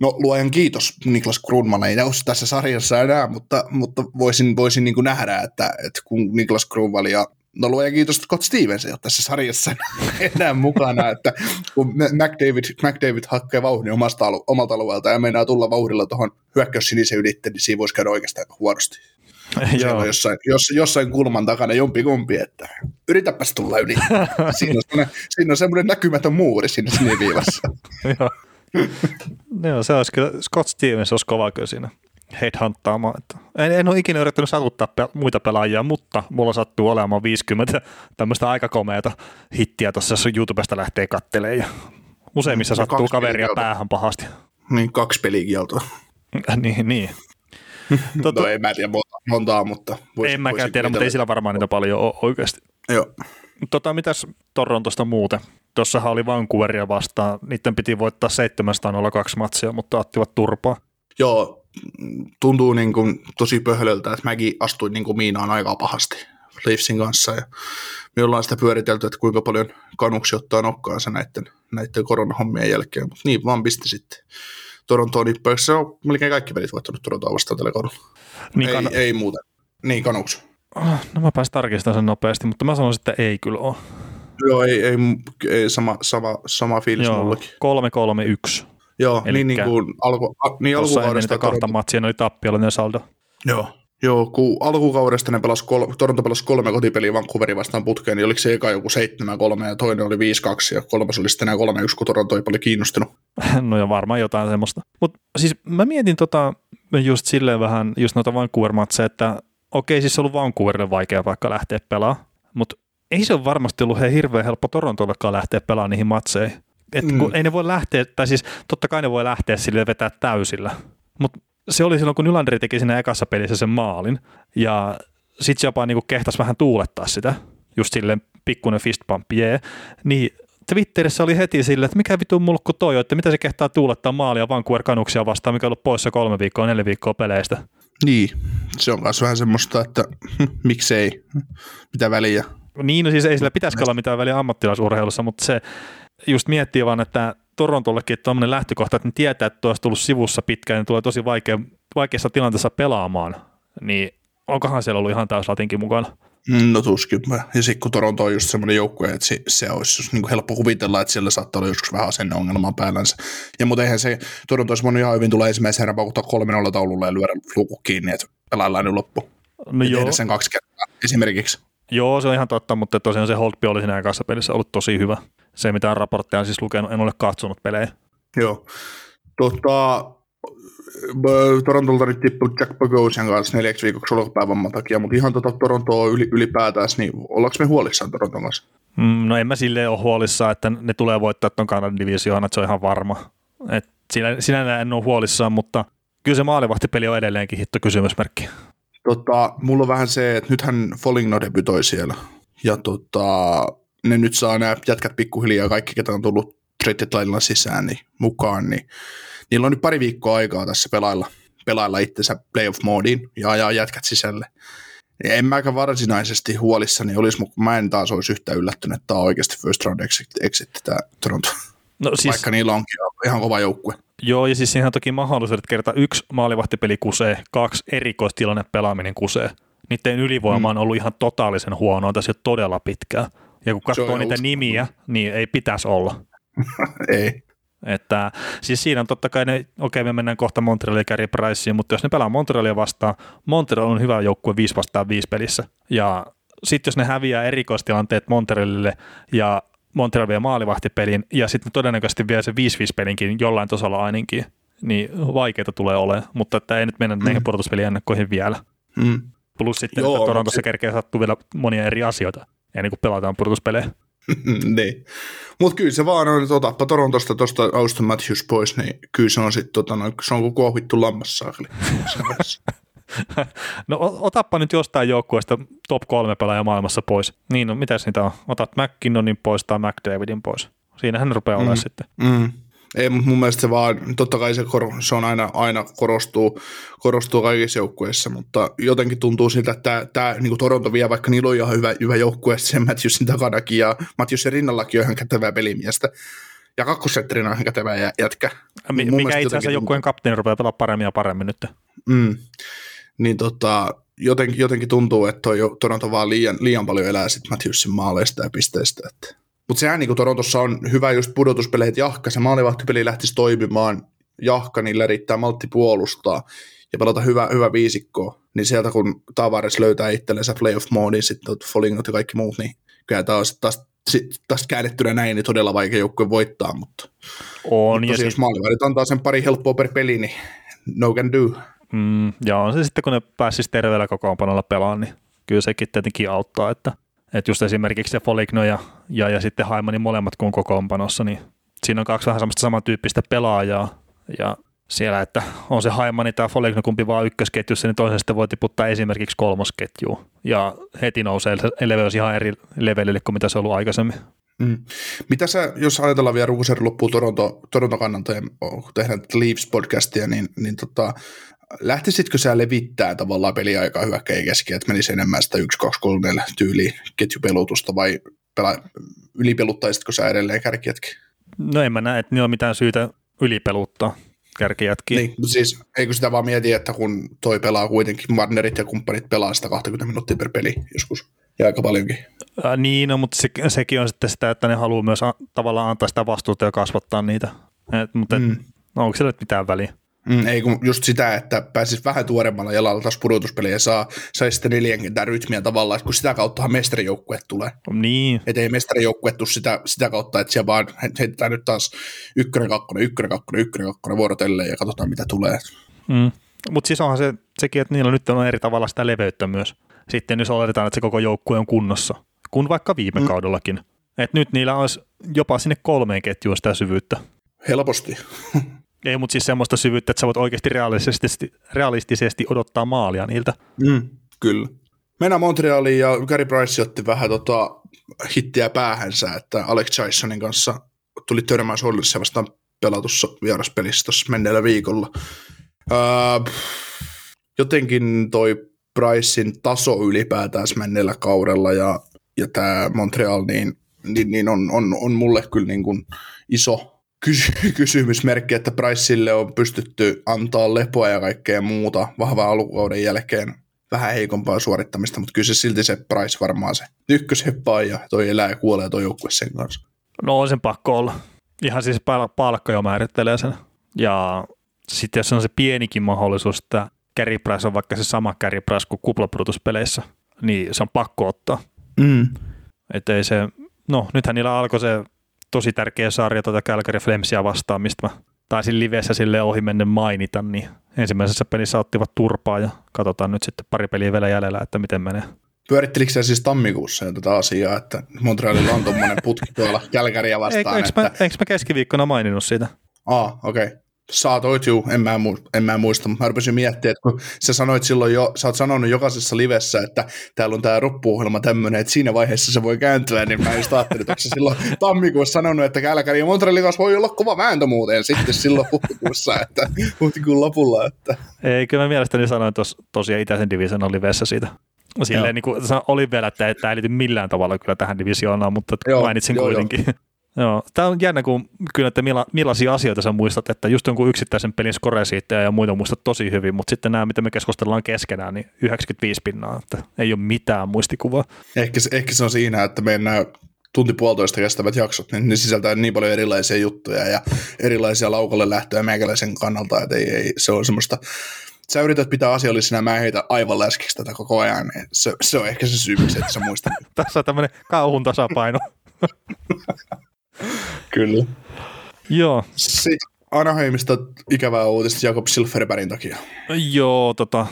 no luojan kiitos, Niklas Kronman ei ole tässä sarjassa enää, mutta, mutta voisin, voisin niin kuin nähdä, että, että kun Niklas Kronman ja no luojan kiitos, Scott Stevens ei ole tässä sarjassa enää mukana, että kun McDavid, McDavid hakee vauhdin omasta alu, omalta alueelta ja meinaa tulla vauhdilla tuohon hyökkäyssinisen ylitteen, niin siinä voisi käydä oikeastaan huonosti. Siellä on jossain, joss, jossain kulman takana jompikumpi, että yritäpäs tulla yli. Siinä on semmoinen näkymätön muuri siinä siniviivassa. Joo. No, se olisi kyllä, Scott Stevens olisi kova kyllä siinä headhunttaamaan. En, en ole ikinä yrittänyt satuttaa pe- muita pelaajia, mutta mulla sattuu olemaan viisikymmentä tämmöistä aika komeata hittiä tuossa, jos YouTubesta lähtee kattelemaan. Ja useimmissa no, sattuu kaveria kieltä. Päähän pahasti. Niin, kaksi pelikieltoa. niin, niin. Totu... No en mä tiedä montaa, mutta... Vois, en mäkään tiedä, mutta ei sillä varmaan niitä paljon ole oikeasti. Joo. Tota, mitäs Torontosta muuten? Tuossahan oli Vancouveria vastaan. Niiden piti voittaa seitsemän nolla kaksi matsia, mutta ottivat turpaa. Joo, tuntuu niin kuin tosi pöhlöltä, että mäkin astuin niin kuin miinaan aika pahasti Leafsin kanssa. Ja me ollaan sitä pyöritelty, että kuinka paljon Canucks ottaa nokkaansa näiden, näiden koronahommien jälkeen. Mutta niin, vaan pisti sitten. Torontoon nippäyksessä se on melkein kaikki pelit voittanut Torontoa vastaan tällä kohdalla. Niin kann- ei, ei muuta. Niin Canucks. No mä pääsin tarkistamaan sen nopeasti, mutta mä sanoisin, että ei kyllä ole. Joo, ei, ei, ei sama, sama, sama fiilis joo, mullakin. kolme kolme yksi Joo, elikkä niin, niin kuin alku, a, niin alkukaudesta. Toronto... kahta matsia, ne oli tappiollinen saldo. Joo, joo kun alkukaudesta ne pelas kol- Toronto pelasi kolme kotipeliä Vancouverin vastaan putkeen, niin oliko se eka joku seitsemän kolme ja toinen oli viisi kaksi ja kolmas oli sitten enää kolme yksi, kun Toronto ei paljon kiinnostunut. No ja varmaan jotain semmoista. Mutta siis mä mietin tota, just silleen vähän just noita Vancouver-matseja, että okei, siis se on ollut Vancouverille vaikea vaikka lähteä pelaamaan, mutta ei se ole varmasti ollut he hirveän helppo Torontollekaan lähteä pelaamaan niihin matseihin. Että mm. ei ne voi lähteä, tai siis totta kai ne voi lähteä silleen vetää täysillä, mutta se oli silloin, kun Nylander teki siinä ekassa pelissä sen maalin, ja sitten se jopa niinku kehtasi vähän tuulettaa sitä, just silleen pikkuinen fistpump, jee, niin Twitterissä oli heti silleen, että mikä vitun mulkku toi on, että mitä se kehtaa tuulettaa maalia Vancouver Canucksia vastaan, mikä on ollut poissa kolme viikkoa, neljä viikkoa peleistä. Niin, se on myös vähän semmoista, että miksei, mitä väliä. Niin, no siis ei sillä pitäisikään olla mitään väliä ammattilaisurheilussa, mutta se just miettii vaan, että Torontollekin tuommoinen lähtökohta, että ne tietää, että tuo olisi tullut sivussa pitkään, niin tulee tosi vaikea, vaikeassa tilanteessa pelaamaan, niin onkohan siellä ollut ihan täyslatinkin mukana? No tuskin. Ja sitten kun Toronto on just semmoinen joukkue, että se, se olisi niin kuin helppo kuvitella, että siellä saattaa olla joskus vähän asenneongelmaa päällänsä. Ja mutta eihän se Toronto olisi voinut ihan hyvin tulla ensimmäisen herran paukuttaa kolme nolla taululle ja lyödä luku kiinni, että pelaillaan nyt loppu. No ja joo. Tehdä sen kaksi kertaa esimerkiksi. Joo, se on ihan totta, mutta tosiaan se Holtby oli siinä ekassa pelissä ollut tosi hyvä. Se mitä raportteja on siis lukenut, en ole katsonut pelejä. Joo. Tota... Torontolta nyt tippui Jack Bogosian kanssa neljäksi viikoksi olkapäivän takia, mutta ihan tuota Torontoa ylipäätään, niin ollaanko me huolissaan Toronton kanssa? Mm, no en mä silleen ole huolissaan, että ne tulee voittaa tuon Kanadan divisioonan, että se on ihan varma. Et sinä, sinä en ole huolissaan, mutta kyllä se maalivahtipeli on edelleenkin hitto kysymysmerkki. Tota, mulla on vähän se, että nythän Foligno debytoi siellä, ja tota, ne nyt saa nämä jätkät pikkuhiljaa, kaikki ketä on tullut trade-lailla sisään niin, mukaan, niin niillä on nyt pari viikkoa aikaa tässä pelailla, pelailla itsensä playoff-moodiin ja ajaa jätkät sisälle. En mäkään varsinaisesti huolissani olisi, mutta mä en taas olisi yhtään yllättynyt, että tämä on oikeasti first round exit, exit tämä Toronto, no, siis, vaikka niillä onkin ihan kova joukkue. Joo, ja siis ihan toki mahdollisuudet kertaa yksi maalivahtipeli kusee, kaksi erikoistilanne pelaaminen kusee. Niiden ylivoima mm. on ollut ihan totaalisen huonoa tässä jo todella pitkään. Ja kun katsoo niitä nimiä, niin ei pitäisi olla. Ei. Että, siis siinä on totta kai, ne, okei me mennään kohta Montrealia ja Carey Priceen, mutta jos ne pelaa Montrealia vastaan, Montreal on hyvä joukkue viisi vastaan viisi pelissä. Ja sitten jos ne häviää erikoistilanteet Montrealille ja Montreal vie maalivahtipelin ja sitten todennäköisesti vie se viisi viisi pelinkin jollain tasolla ainakin, niin vaikeita tulee olemaan, mutta että ei nyt mennä mm. näihin pudotuspeliennakkoihin vielä. Mm. Plus sitten, joo, että Torontossa kerkeä sattuu vielä monia eri asioita ennen kuin pelataan pudotuspelejä. Niin. Mutta kyllä se vaan on, että otappa Torontosta tuosta Auston Matthews pois, niin kyllä se on sitten, tota, no, se on kuin kuohittu lammassaakeli. No otappa nyt jostain joukkueesta top kolme pelaaja maailmassa pois. Niin, no mitäs niitä on? Otat McKinnonin pois tai McDavidin pois. Siinähän rupeaa olemaan mm. sitten. Mm. Ei, mutta mun mielestä se vaan, totta kai se, kor, se on aina, aina korostuu, korostuu kaikissa joukkueissa, mutta jotenkin tuntuu siltä, että tämä niin Toronto vie, vaikka niillä on ihan hyvä, hyvä joukkue sen Matthewsin takanakin, ja Matthewsin rinnallakin on ihan kätevää pelimiestä, ja kakkosetterina on ihan kätevää jätkä. Mi- mikä itse asiassa joukkueen kapteeni rupeaa pelaa paremmin ja paremmin nyt. Mm. Niin tota, jotenkin, jotenkin tuntuu, että toi Toronto vaan liian, liian paljon elää sitten Matthewsin maaleista ja pisteistä, että... Mutta sehän niin Torontossa on hyvä just pudotuspeleet jahka, se maalivahtipeli lähtisi toimimaan jahka, niillä riittää maltti puolustaa ja pelata hyvä, hyvä viisikkoa. Niin sieltä kun Tavares löytää itsellensä playoff-moodin, sitten Foligno ja kaikki muut, niin kyllä tämä on taas, taas käännettynä näin, niin todella vaikea joukkue voittaa. Mutta, on, mutta ja jos sit... maalivahdit antaa sen pari helppoa per peli, niin no can do. Mm, ja on se sitten, kun ne pääsisi terveellä kokoonpanolla pelaan, niin kyllä sekin tietenkin auttaa, että... Että just esimerkiksi se Foligno ja, ja, ja sitten Haimanin molemmat kun kokoonpanossa, niin siinä on kaksi vähän samasta samantyyppistä pelaajaa. Ja siellä, että on se Haimani tai Foligno kumpi vaan ykkösketjussa, niin toisen sitten voi tiputtaa esimerkiksi kolmosketjuun. Ja heti nousee leveys ihan eri levelille kuin mitä se on ollut aikaisemmin. Mm. Mitä sä, jos ajatellaan vielä Ruusen loppuun Toronto, Toronto-kannantojen, kun tehdään Leafs-podcastia, niin, niin tota... Lähtisitkö sä levittää tavallaan peliaikaa hyökkäjä keskiä, että menisi enemmän sitä yksi kaksi kolme neljä tyyliin ketjupelutusta vai pela- ylipeluttaisitko sä edelleen kärkijätkiä? No en mä näe, että niillä on mitään syytä ylipeluttaa kärkijätkiä. Niin, siis eikö sitä vaan mieti, että kun toi pelaa kuitenkin, Marnerit ja kumppanit pelaa sitä kaksikymmentä minuuttia per peli joskus ja aika paljonkin. Äh, niin, no, mutta se, sekin on sitten sitä, että ne haluaa myös a- tavallaan antaa sitä vastuuta ja kasvattaa niitä, et, mutta mm. et, no, onko sillä mitään väliä? Mm, ei kun just sitä, että pääsisi vähän tuoremmalla jalalla taas pudotuspeliä ja saa, saisi sitten neljänkentää rytmiä tavallaan, kun sitä kauttahan mestarijoukkue tulee. Niin. Että ei mestarijoukkue tule sitä, sitä kautta, että siellä vaan heitetään nyt taas ykkönen, kakkonen, ykkönen, kakkonen, ykkönen, kakkonen vuorotelleen ja katsotaan mitä tulee. Mm. Mutta siis onhan se, sekin, että niillä nyt on eri tavalla sitä leveyttä myös. Sitten jos oletetaan, että se koko joukkue on kunnossa, kun vaikka viime mm. kaudellakin. Että nyt niillä olisi jopa sinne kolmeen ketjuun sitä syvyyttä. Helposti. Ei, mutta siis semmoista syvyyttä, että sä voit oikeasti realistisesti, realistisesti odottaa maalia niiltä. Mm, kyllä. Mennään Montrealiin ja Carey Price otti vähän tota hittiä päähänsä, että Alex Chisonin kanssa tuli törmään Oilersia vastaan pelatussa vieraspelissä tuossa menneellä viikolla. Öö, jotenkin toi Pricein taso ylipäätään menneellä kaudella ja, ja tämä Montreal niin, niin, niin on, on, on mulle kyllä niin kuin iso Kysy- kysymysmerkki, että Priceille on pystytty antaa lepoa ja kaikkea muuta vahvaa alukauden jälkeen vähän heikompaa suorittamista, mutta kyllä se silti se Price varmaan se ykkösheppaa ja toi elää ja kuolee toi joukkue sen kanssa. No on sen pakko olla. Ihan siis palkka jo määrittelee sen. Ja sitten jos on se pienikin mahdollisuus, että Carey Price on vaikka se sama Carey Price kuin kuplapudotuspeleissä, niin se on pakko ottaa. Mm. Että ei se, no nythän niillä alkoi se tosi tärkeä sarja tuota Calgary Flamesia vastaan, mistä mä taisin livessä silleen ohimennen mainita, niin ensimmäisessä pelissä ottivat turpaa ja katsotaan nyt sitten pari peliä vielä jäljellä, että miten menee. Pyörittelikö sä siis tammikuussa jo tätä asiaa, että Montrealilla on tuommoinen putki tuolla Calgaryä vastaan? Eikö, että... mä, eikö mä keskiviikkona maininnut siitä? Aa, okei. Okay. Saatoit juu, en mä, mu- en mä muista, mutta mä rupesin miettimään, että kun sä sanoit silloin jo, sä oot sanonut jokaisessa livessä, että täällä on tää roppu-ohjelma tämmönen, että siinä vaiheessa se voi kääntyä, niin mä just ajattelin, että sä silloin tammikuussa sanonut, että Calgary ja Montrealin kanssa voi olla kova vääntö muuten sitten silloin huhtikuussa, että huhtikuun lopulla. Että. Ei, kyllä mä mielestäni sanoin tos, tosiaan itäisen divisionan livessä siitä. Silleen niin kuin oli vielä, että tää ei liity millään tavalla kyllä tähän divisioonaan, mutta joo, mainitsin joo, kuitenkin. Jo. Joo, tämä on jännä, kun kyllä, että milla, millaisia asioita sä muistat, että just jonkun yksittäisen pelin skoresiittejä ja muita muistat tosi hyvin, mutta sitten nämä, mitä me keskustellaan keskenään, niin yhdeksänkymmentäviisi pinnaa, että ei ole mitään muistikuvaa. Ehkä, ehkä se on siinä, että meidän nämä tunti puolitoista kestävät jaksot, niin ne sisältää niin paljon erilaisia juttuja ja erilaisia laukalle lähtöjä meikäläisen kannalta, että ei, ei, se on semmoista, sä yrität pitää asiallisena, mä heitän aivan läskiksi tätä koko ajan, niin se, se on ehkä se syy, että sä muistat. Tässä on tämmöinen kauhun tasapaino. Kyllä. Joo. Sitten Anaheimista ikävää uutista Jakob Silfverbergin takia. Joo, tota,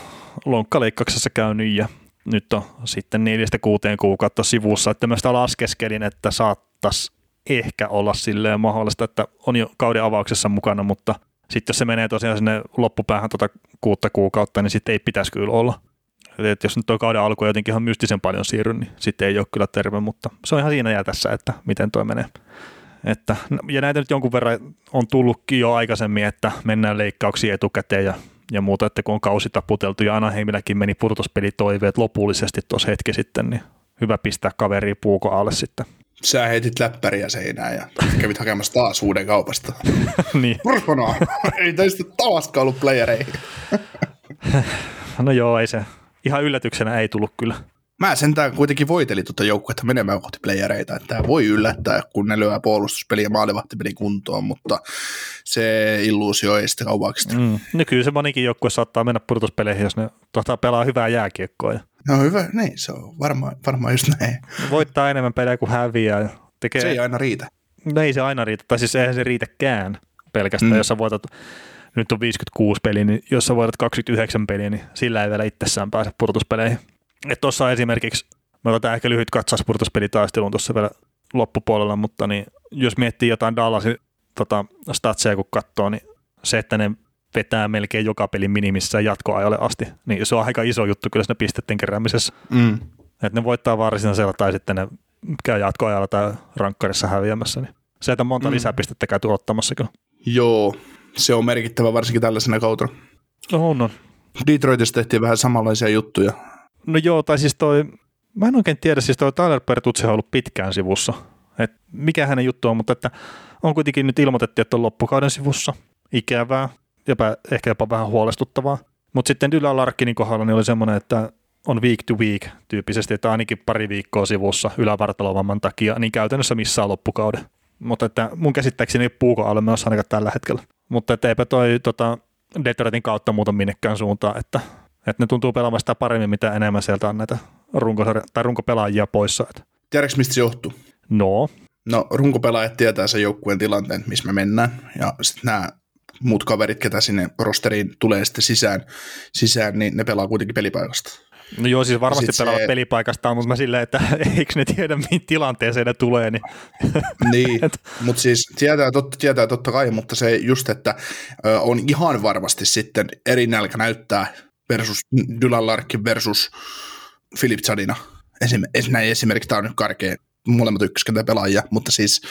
lonkkaleikkaksessa käynyt ja nyt on sitten neljästä kuuteen kuukautta sivussa, että mä sitä laskeskelin, että saattaisi ehkä olla silleen mahdollista, että on jo kauden avauksessa mukana, mutta sitten jos se menee tosiaan sinne loppupäähän tuota kuutta kuukautta, niin sitten ei pitäisi kyllä olla. Et jos nyt tuo kauden alku on jotenkin ihan mystisen paljon siirry, niin sitten ei ole kyllä terve, mutta se on ihan siinä ja tässä, että miten tuo menee. Että, ja näitä nyt jonkun verran on tullutkin jo aikaisemmin, että mennään leikkauksiin etukäteen ja, ja muuta, että kun on kausi taputeltu ja Anaheimillakin meni pudotuspelitoiveet lopullisesti tuossa hetki sitten, niin hyvä pistää kaveria puukon alle sitten. Sä heitit läppäriä seinään ja kävit hakemassa taas uuden kaupasta. Niin. Murkonaa, ei tästä taaskaan ollut playereihin. No joo, ei se. Ihan yllätyksenä ei tullut kyllä. Mä sentään kuitenkin voitelin tuota joukkuetta menemään kohti playereita, että tämä voi yllättää, kun ne lyövät puolustuspeli ja maalivahtipeli kuntoon, mutta se illuusio ei sitten kauaksi. Mm. No kyllä se monikin joukkue saattaa mennä pudotuspeleihin, jos ne tuota, pelaa hyvää jääkiekkoa. No hyvä, niin se on varmaan varma just näin. Voittaa enemmän pelejä kuin häviää. Tekee... Se ei aina riitä. No ei se aina riitä, tai siis eihän se riitäkään pelkästään, mm. jos sä voitat... Nyt on viisikymmentäkuusi peliä, niin jos sä voitat kaksikymmentäyhdeksän peliä, niin sillä ei vielä itsessään pääse pudotuspeleihin. Että tuossa esimerkiksi, mä otan ehkä lyhyt katsaus pudotuspelitaisteluun tuossa vielä loppupuolella, mutta niin, jos miettii jotain Dallasin tota, statseja kun katsoo, niin se, että ne vetää melkein joka pelin minimissään jatkoajalle asti, niin se on aika iso juttu kyllä siinä pisteiden keräämisessä. Mm. Että ne voittaa varsinaisella tai sitten ne käy jatkoajalla tai rankkarissa häviämässä, niin se, että monta mm. lisäpistettä käyty ottamassa kyllä. Joo. Se on merkittävä varsinkin tällaisena kautena. No on, on. Detroitissa tehtiin vähän samanlaisia juttuja. No joo, tai siis toi, mä en oikein tiedä, siis toi Tyler Bertuzzi on ollut pitkään sivussa. Et mikä hänen juttu on, mutta että on kuitenkin nyt ilmoitettu, että on loppukauden sivussa. Ikävää, jopa, ehkä jopa vähän huolestuttavaa. Mutta sitten Dylan Larkinin kohdalla niin oli semmoinen, että on week to week tyyppisesti, että ainakin pari viikkoa sivussa ylävartalovamman takia, niin käytännössä missään loppukauden. Mutta että mun käsittääkseni ei puukon alle menossa ainakaan tällä hetkellä. Mutta et eipä toi tota, Detroitin kautta muuta minnekään suuntaan, että, että ne tuntuu pelaamaan sitä paremmin, mitä enemmän sieltä on näitä runkosarja- tai runkopelaajia poissa. Että. Tiedätkö, mistä se johtuu? No. No, runkopelaajat tietää sen joukkueen tilanteen, missä me mennään, ja sitten nämä muut kaverit, ketä sinne rosteriin tulee sitten sisään, sisään, niin ne pelaa kuitenkin pelipaikasta. No joo, siis varmasti pelaavat se... pelipaikastaan, mutta mä silleen, että eikö ne tiedä, mihin tilanteeseen ne tulee. Niin, niin. Mutta siis tietää totta, tietää totta kai, mutta se just, että ö, on ihan varmasti sitten eri nälkä näyttää versus Dylan Larkin versus Filip Zadina. Esim, näin esimerkiksi tämä on nyt karkea, molemmat ykköskentä pelaajia, mutta siis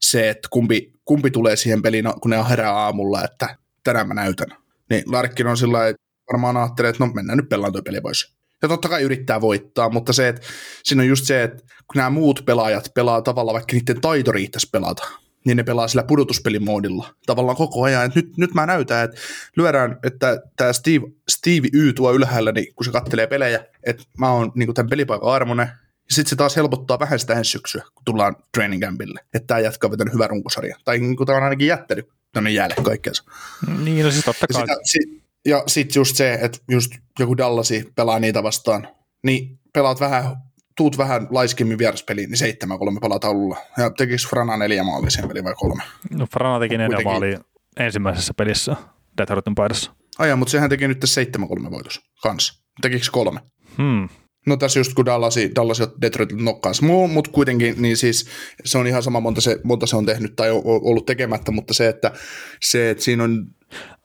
se, että kumpi, kumpi tulee siihen peliin, kun ne herää aamulla, että tänään mä näytän. Niin Larkin on sillä lailla, varmaan ajattelee, että no mennään nyt pelaan toi peli pois. Ja totta kai yrittää voittaa, mutta se, että siinä on just se, että kun nämä muut pelaajat pelaa tavallaan, vaikka niiden taito riittäisi pelata, niin ne pelaa sillä pudotuspelimoodilla tavallaan koko ajan. Että nyt, nyt mä näytän, että lyödään, että tämä Steve, Steve Y tuo ylhäällä, niin kun se kattelee pelejä, että mä oon niin tämän pelipaikan armonen. Ja sitten se taas helpottaa vähän sitä ensi syksyä, kun tullaan training campille, että tämä jatkaa vetänyt hyvä runkosarja. Tai niin tämä on ainakin jättänyt tänne jäälle kaikkeensa. Niin, no siis totta kai. Ja sitten just se, että just joku Dallasi pelaa niitä vastaan, niin pelaat vähän, tuut vähän laiskimmin vieraspeliin, niin seitsemän kolme pelaa taululla. Ja tekis Frana neljä maalia sen peli vai kolme? No Frana teki neljä maalia ensimmäisessä pelissä Detroitin paidassa. Aja, mutta sehän teki nyt tässä seitsemän kolme voitos kanssa. Tekikö kolme? Hmm. No tässä just kun Dallasi, Dallasi on Detroitin nokkaansa muu, mutta kuitenkin niin siis se on ihan sama monta se, monta se on tehnyt tai on ollut tekemättä, mutta se, että, se, että siinä on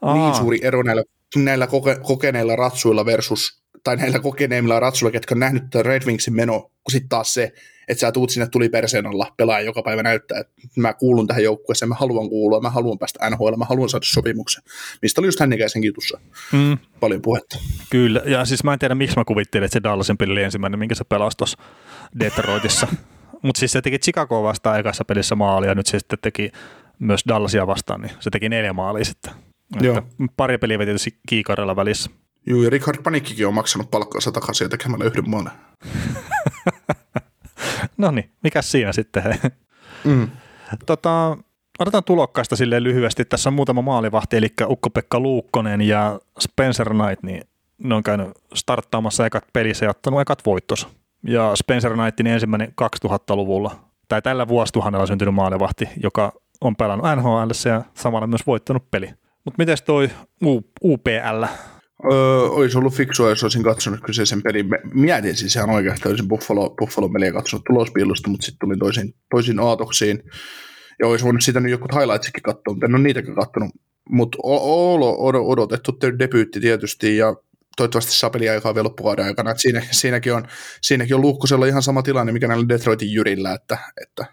Aa. niin suuri ero näillä näillä koke- kokeneilla ratsuilla versus, tai näillä kokeneilla ratsuilla, ketkä on nähnyt tämän Red Wingsin meno, kun sitten taas se, että sä tuut sinne tuli perseen alla, pelaaja joka päivä näyttää, että mä kuulun tähän joukkueeseen, mä haluan kuulua, mä haluan päästä N H L, mä haluan saada sopimuksen, mistä oli just Hännikäisen jutussa mm. paljon puhetta. Kyllä, ja siis mä en tiedä, miksi mä kuvittelin, että se Dallasin peli oli ensimmäinen, minkä se pelasi tuossa Detroitissa, mutta siis se teki Chicagoa vastaan ekassa pelissä maalia, ja nyt se sitten teki myös Dallasia vastaan, niin se teki neljä maalia sitten. Että pari peliä tietysti kiikarilla välissä. Joo, ja Richard Panikkikin on maksanut palkkansa takaisin ja tekemällä yhden maalle. No niin, mikäs siinä sitten? Mm. Tota, otetaan tulokkaista silleen lyhyesti. Tässä on muutama maalivahti, eli Ukko-Pekka Luukkonen ja Spencer Knight, niin ne on käynyt starttaamassa ekat pelissä ja ottanut ekat voittos. Ja Spencer Knightin ensimmäinen kaksituhattaluvulla, tai tällä vuosituhannella syntynyt maalivahti, joka on pelannut N H L ja samalla myös voittanut peli. Mutta mites toi U P L? Öö, olisi ollut fiksua, jos olisin katsonut kyseisen pelin. Mietin siis ihan oikeastaan, olisin Buffalo, Buffalon peliä katsonut tulospiilosta, mutta sitten tulin toisiin, toisiin aatoksiin. Ja olisi voinut sitä nyt jotkut highlightsitkin katsoa, mutta en ole niitäkään katsonut. Mutta odotettu debyytti tietysti, ja toivottavasti saa peliaikaa vielä loppukauden aikana. Siinä, siinäkin, on, siinäkin on Luukkosella ihan sama tilanne, mikä näillä Detroitin Jyrillä, että, että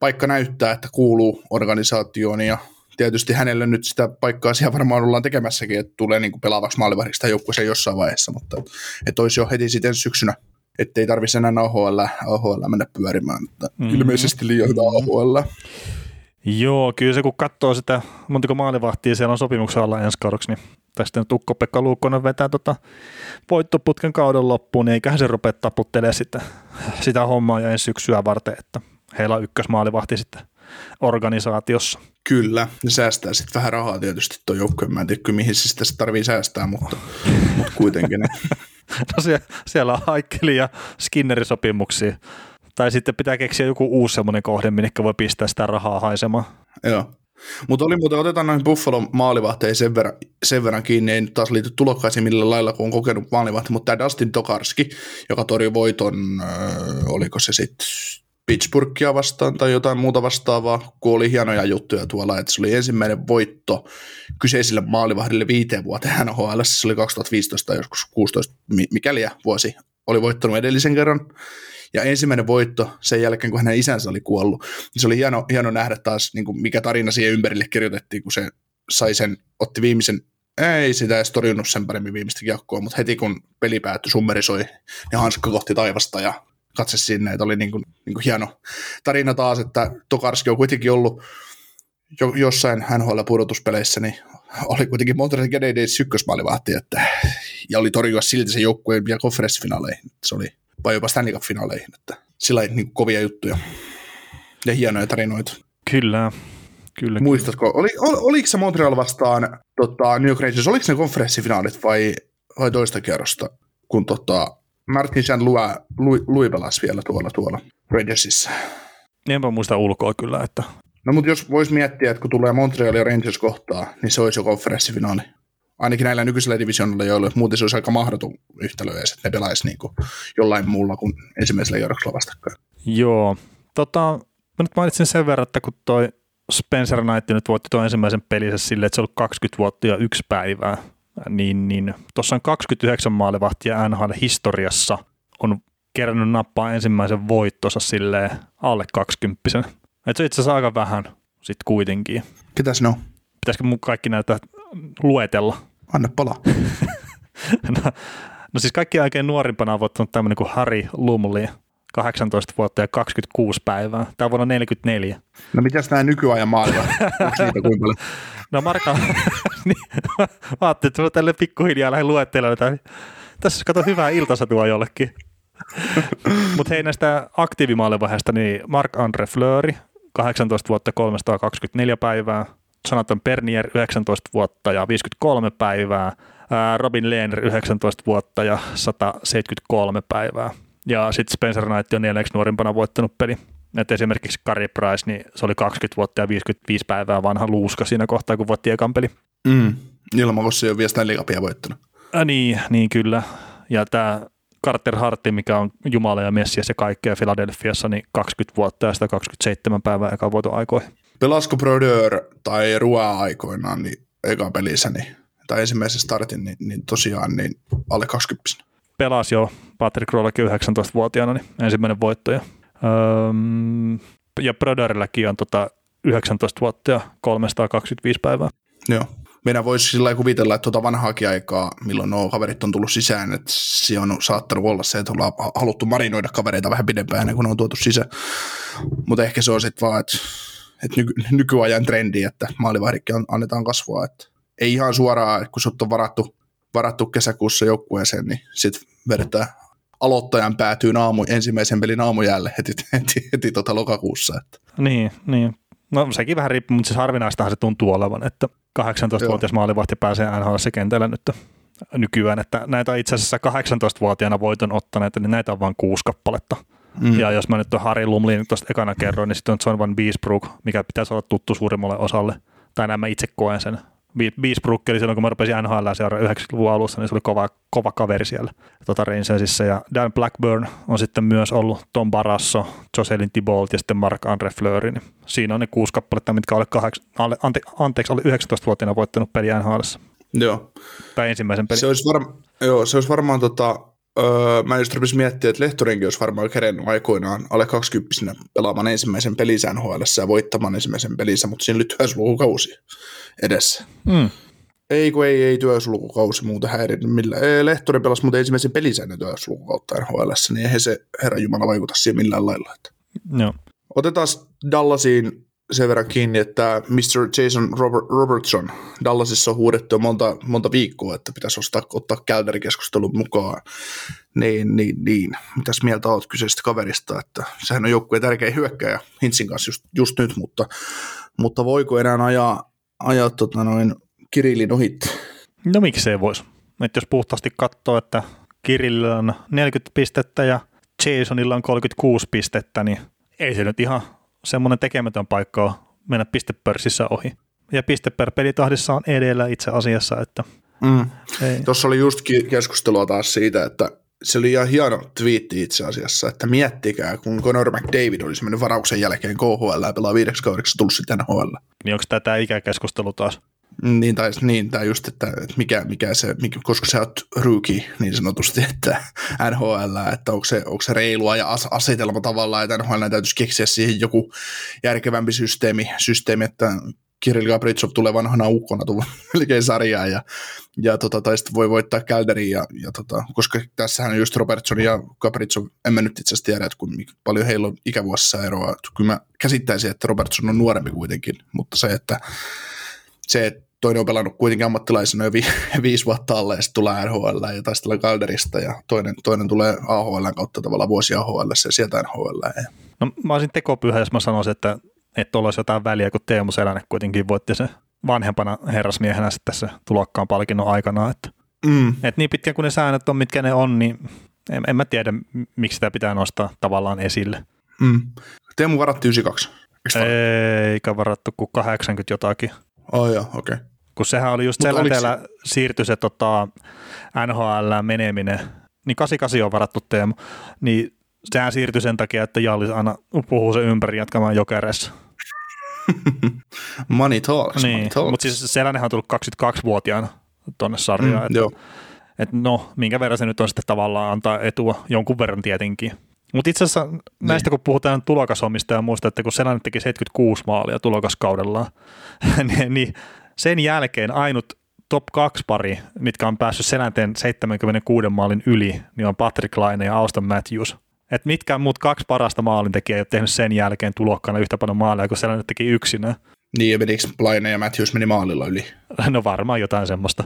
paikka näyttää, että kuuluu organisaatioon, ja tietysti hänelle nyt sitä paikkaa siellä varmaan ollaan tekemässäkin, että tulee niin kuin pelaavaksi maalivahdiksi tai joukkueeseen jossain vaiheessa, mutta että olisi jo heti sitten syksynä, ettei tarvitsisi enää A H L, A H L mennä pyörimään, mutta mm-hmm. ilmeisesti liian hyvä A H L. Joo, kyllä se kun katsoo sitä, montako maalivahtia siellä on sopimuksen alla ensi kaudeksi, niin tästä nyt Ukko-Pekka Luukkonen vetää tota voittoputken kauden loppuun, niin eiköhän se rupea taputtelemaan sitä, sitä hommaa ja ensi syksyä varten, että heillä on ykkösmaalivahti sitten organisaatiossa. Kyllä, ne säästää sitten vähän rahaa tietysti tuo joukkoon. Mä en tiedä, mihin se sitä tarvii säästää, mutta, mutta kuitenkin. No siellä, siellä on Haikkelin ja Skinnerin sopimuksia. Tai sitten pitää keksiä joku uusi semmoinen kohde, minne voi pistää sitä rahaa haisemaan. Joo. Mutta oli muuten, otetaan noihin Buffalon maalivahteihin sen verran, sen verran kiinni, ei nyt taas liity tulokkaisiin millään lailla, kun on kokenut maalivahti, mutta tämä Dustin Tokarski, joka torjui voiton, äh, oliko se sitten Pittsburghia vastaan tai jotain muuta vastaavaa, kun oli hienoja juttuja tuolla, että se oli ensimmäinen voitto kyseiselle maalivahdille viiteen vuoteen N H L, se oli kaksituhattaviisitoista tai joskus kuusitoista, mikäliä vuosi, oli voittanut edellisen kerran, ja ensimmäinen voitto sen jälkeen, kun hänen isänsä oli kuollut, niin se oli hieno, hieno nähdä taas, niin kuin mikä tarina siihen ympärille kirjoitettiin, kun se sai sen, otti viimeisen, ei sitä edes torjunut sen paremmin viimeistä kiekkoa, mutta heti kun peli päättyi, summeri soi, niin hansikka kohti taivasta ja katse sinne, että oli niin kuin, niin kuin hieno tarina taas, että Tokarski on kuitenkin ollut jo, jossain N H L-pudotuspeleissä, niin oli kuitenkin Montreal Canadiens ykkösmaalivahti, että ja oli torjua silti se joukkue vielä konferenssifinaaleihin, se oli, vai jopa Stanley Cup-finaaleihin, että sillä ei niin kovia juttuja ja hienoja tarinoita. Kyllä, kyllä. Muistatko, oli, ol, oliko se Montreal vastaan tota, New York Rangers, oliko ne konferenssifinaalit vai, vai toista kierrosta, kun tota Martin Jean Louis pelasi vielä tuolla tuolla Rangersissa. Enpä muista ulkoa kyllä, että no mutta jos vois miettiä, että kun tulee Montreal ja Rangers kohtaa, niin se olisi jo konferenssifinaali. Ainakin näillä nykyisillä divisioonilla joilla, muuten se olisi aika mahdoton yhtälö, että ne pelaisi niinku jollain muulla kuin ensimmäisellä kierroksella vastakkain. Joo. Tota, mä nyt mainitsin sen verran, että kun toi Spencer Knight nyt voitti tuon ensimmäisen pelinsä silleen, että se on ollut kaksikymmentä vuotta ja yksi päivää. Niin, niin. Tuossa on kaksikymmentäyhdeksän maalivahtia N H L-historiassa on kerännyt nappaa ensimmäisen voittonsa silleen alle kaksikymmentä. Et se on itse asiassa aika vähän sitten kuitenkin. Ketäs ne on? Pitäisikö mun kaikki näitä luetella? Anna palaa. no, no siis kaikki oikein nuorimpana on voittanut tämmöinen kuin Harry Lumley, kahdeksantoista vuotta ja kaksikymmentäkuusi päivää. Tämä on vuonna neljäkymmentäneljä. No mitäs nämä nykyajan maalivahti? Onko niitä kuinka paljon? No Marka, mä ajattelin, että mä tälle pikkuhiljaa lähdin luettelemaan. Tässä kato hyvää iltasatua jollekin. Mutta hei näistä aktiivimaalivaiheista, niin Marc-André Fleury, kahdeksantoista vuotta kolmesataakaksikymmentäneljä päivää, Jonathan Bernier, yhdeksäntoista vuotta ja viisikymmentäkolme päivää, Robin Lehner, yhdeksäntoista vuotta ja sataseitsemänkymmentäkolme päivää. Ja sitten Spencer Knight on neljänneksi nuorimpana voittanut peli. Et esimerkiksi Carey Price, niin se oli kaksikymmentä vuotta ja viisikymmentäviisi päivää vanha luuska siinä kohtaa, kun voitti ekan peli. Mm. Ilman Vossi ei ole vielä Stanley Cupia voittanut. Ä, niin, niin kyllä. Ja tämä Carter Hartti, mikä on Jumala ja Messias ja kaikkea Philadelphiassa, niin kaksikymmentä vuotta ja sataakaksikymmentäseitsemän päivää ekan voiton aikoihin. Pelasko Brodeur tai Rua aikoinaan niin ekan pelissä, niin, tai ensimmäisen startin, niin, niin tosiaan niin alle kaksikymmentä. Pelasi jo Patrick Marleaukin yhdeksäntoistavuotiaana, niin ensimmäinen voitto ja Öm, ja Brodeurillakin on tota yhdeksäntoista vuotta ja kolmesataakaksikymmentäviisi päivää. Joo. Meidän voisi sillä lailla kuvitella, että tuota vanhaakin aikaa, milloin nuo kaverit on tullut sisään, että se on saattanut olla se, että ollaan haluttu marinoida kavereita vähän pidempään, kun ne on tuotu sisään. Mutta ehkä se on sitten vaan, että et nyky, nykyajan trendi, että maalivahdikin annetaan kasvua. Et ei ihan suoraan, kun sut on varattu, varattu kesäkuussa joukkueeseen, niin sitten vedetään aloittajan päätyy aamu, ensimmäisen pelin aamujäälle heti, heti, heti tuota lokakuussa. Että. Niin, niin. No sekin vähän riippuu, mutta siis harvinaistahan se tuntuu olevan, että kahdeksantoistavuotias maalivahti pääsee N H L-kentällä nyt nykyään, että näitä on itse asiassa kahdeksantoistavuotiaana voiton ottaneita, niin näitä on vain kuusi kappaletta. Mm. Ja jos mä nyt on Harry Lumley nyt tuosta ekana kerroin, niin sitten on John Van Beesbrook, mikä pitäisi olla tuttu suurimmalle osalle, tai näin mä itse koen sen Beesbrookeri silloin, kun mä rupesin N H L seuraa yhdeksänkymmentäluvun alussa, niin se oli kova, kova kaveri siellä tota Rangersissa. Ja Dan Blackburn on sitten myös ollut Tom Barrasso, Jocelyn Thibault ja sitten Marc-Andre Fleury. Niin siinä on ne kuusi kappaletta, mitkä oli, kaheks, alle, ante, anteeksi, oli yhdeksäntoistavuotiaana voittanut peli N H L:ssä. Joo. Tai ensimmäisen pelin. Se olisi, varma, joo, se olisi varmaan, tota, öö, mä just rupesin miettimään, että Lehtonenkin olisi varmaan kerennyt aikoinaan alle kaksikymppisenä pelaamaan ensimmäisen pelinsä N H L:ssä ja voittamaan ensimmäisen pelinsä, mutta siinä oli työsulkukausi edessä. Mm. Ei kun ei, ei työsulkukausi muuta häirinyt millään. Lehtonen pelasi muuten ensimmäisen pelinsä ennen työsulkukautta N H L:ssä, niin eihän se herra jumala vaikuta siihen millään lailla. No. Otetaan Dallasiin sen verran kiinni, että mister Jason Robert, Robertson Dallasissa on huudettu monta, monta viikkoa, että pitäisi ostaa, ottaa Calgary-keskustelun mukaan. Niin, niin, niin. Mitäs mieltä olet kyseistä kaverista? Että sehän on joukkueen tärkeä hyökkääjä Hintsin kanssa just, just nyt, mutta, mutta voiko enää ajaa, ajaa tota noin Kirillin ohittaa? No miksei voisi. Että jos puhtaasti katsoo, että Kirillillä on neljäkymmentä pistettä ja Jasonilla on kolmekymmentäkuusi pistettä, niin ei se nyt ihan semmoinen tekemätön paikka on mennä pistepörssissä ohi. Ja piste per pelitahdissa on edellä itse asiassa. Että mm. Tuossa oli just keskustelua taas siitä, että se oli ihan hieno twiitti itse asiassa, että miettikää, kun Connor McDavid olisi mennyt varauksen jälkeen K H L ja pelaa viideksi kaudeksi tullut sitten N H L. Niin onko tämä tämä ikäkeskustelu taas? Niin, tai, niin, tai just, että, että mikä, mikä se, mikä, koska sä oot rookie niin sanotusti, että N H L, että onko se, onko se reilua ja as, asetelma tavallaan, että N H L täytyisi keksiä siihen joku järkevämpi systeemi, systeemi että Kirill Gabritsov tulee vanhana ukkona tuolla melkein sarjaan ja, ja tota, tai sitten voi voittaa Caldaryin, ja, ja tota, koska tässähän on just Robertson ja Gabritsov, en mä nyt itse asiassa tiedä, että kun paljon heillä on ikävuosissa eroa, kyllä mä käsittäisin, että Robertson on nuorempi kuitenkin, mutta se, että se, että toinen on pelannut kuitenkin ammattilaisena jo vi- viisi vuotta alle ja sitten tulee N H L ja taistellaan Calderista ja toinen, toinen tulee A H L kautta tavallaan vuosi A H L ja sieltä N H L. No mä olisin tekopyhä, jos mä sanoisin, että että olisi jotain väliä, kun Teemu Selänne kuitenkin voitti se vanhempana herrasmiehenä sitten tässä tulokkaan palkinnon aikana. Että mm. et niin pitkään kuin ne säännöt on, mitkä ne on, niin en, en mä tiedä, miksi sitä pitää nostaa tavallaan esille. Mm. Teemu varatti yhdeksänkymmentäkaksi. Eikä varattu kuin kahdeksankymmentä jotakin. Oh joo, okei. Okay. Kun sehän oli just Selänteellä se siirtyi se tota, N H L meneminen, niin kahdeksankymmentäkahdeksan on varattu Teemu, niin sehän siirtyi sen takia, että Jallis aina puhuu sen ympäri jatkamaan Jokeressa. Money talks, niin, money talks. Mutta siis Selännehän on tullut kaksikymmentäkaksivuotiaana tuonne sarjaan. Mm, että et no, minkä verran se nyt on sitten tavallaan antaa etua, jonkun verran tietenkin. Mutta itse asiassa niin. Näistä kun puhutaan tulokashommista ja muista, että kun Selänne teki seitsemänkymmentäkuusi maalia tulokaskaudellaan, niin sen jälkeen ainut top kaksi pari, mitkä on päässyt Selänteen seitsemänkymmentäkuusi maalin yli, niin on Patrick Laine ja Auston Matthews. Että mitkään muut kaksi parasta maalintekijää ei ole tehnyt sen jälkeen tulokkaana yhtä paljon maalia, kun Selänne teki yksinä. Niin, ja menikö Laine ja Matthews meni maalilla yli? No varmaan jotain semmoista.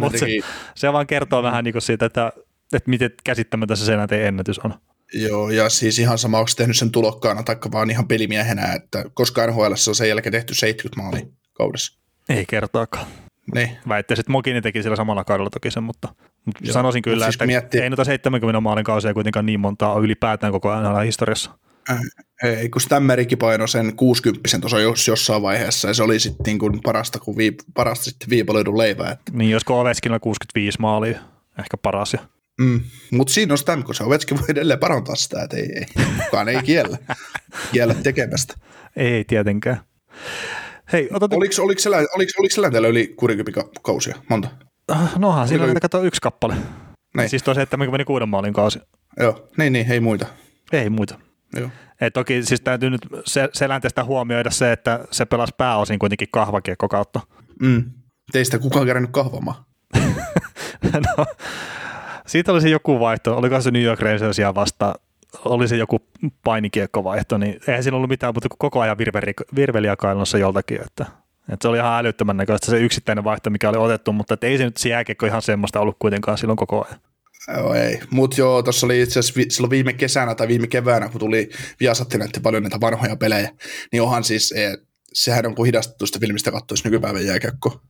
Mutta se, se vaan kertoo vähän niin kuin siitä, että, että miten käsittämätön se Selänteen ennätys on. Joo, ja siis ihan sama, onko tehnyt sen tulokkaana, taikka vaan ihan pelimiehenä, että koska N H L:ssä on sen jälkeen tehty seitsemänkymmentä maalia kaudessa. Ei kertaakaan. Niin. Väittäisin, että Mokini teki sillä samalla kaudella toki sen, mutta, mutta sanoisin kyllä, siis että miettii, ei noita seitsemänkymmentä maalin kausia kuitenkaan niin montaa ole ylipäätään koko ajan historiassa. Ei, kun Stämmerikin painoi sen kuusikymmentä tuossa jossain vaiheessa, ja se oli sitten niin kuin parasta, kun vii, parasta sitten viipaloidun leivää. Että. Niin, josko Ovechkinilla kuusikymmentäviisi maalia, ehkä paras. Mm. Mutta siinä on Stämm, kun se Ovechkin voi edelleen parantaa sitä, että ei, ei, kukaan ei kiellä, kiellä tekemästä. Ei tietenkään. Hei, otetaan. Oliko, oliko, selä, oliko, oliko Selänteellä yli kuusikymmentä kausia? Monta? Nohan, siinä on kato yksi kappale. Niin. Siis tuo seitsemänkymmentäkuusi maalin kausi. Joo, niin, niin, ei muita. Ei muita. Joo. Ei, toki siis täytyy nyt Selänteestä huomioida se, että se pelasi pääosin kuitenkin kahvakiekko kautta. Mm. Teistä kukaan kerännyt kahvamaan? No, siitä oli se joku vaihto. Oliko se New York Rangersia vastaan? Oli se joku painikiekkovaihto, niin eihän siinä ollut mitään, mutta koko ajan virveliä kainalossa joltakin, että, että se oli ihan älyttömän näköistä se yksittäinen vaihto, mikä oli otettu, mutta että ei se nyt se jääkiekko ihan semmoista ollut kuitenkaan silloin koko ajan. Joo ei, mutta joo, tuossa oli itse asiassa vi- silloin viime kesänä tai viime keväänä, kun tuli Viasatti näytti paljon näitä vanhoja pelejä, niin onhan siis, e- sehän on kuin hidastettu sitä filmistä katsoisi nykypäivän jääkiekko,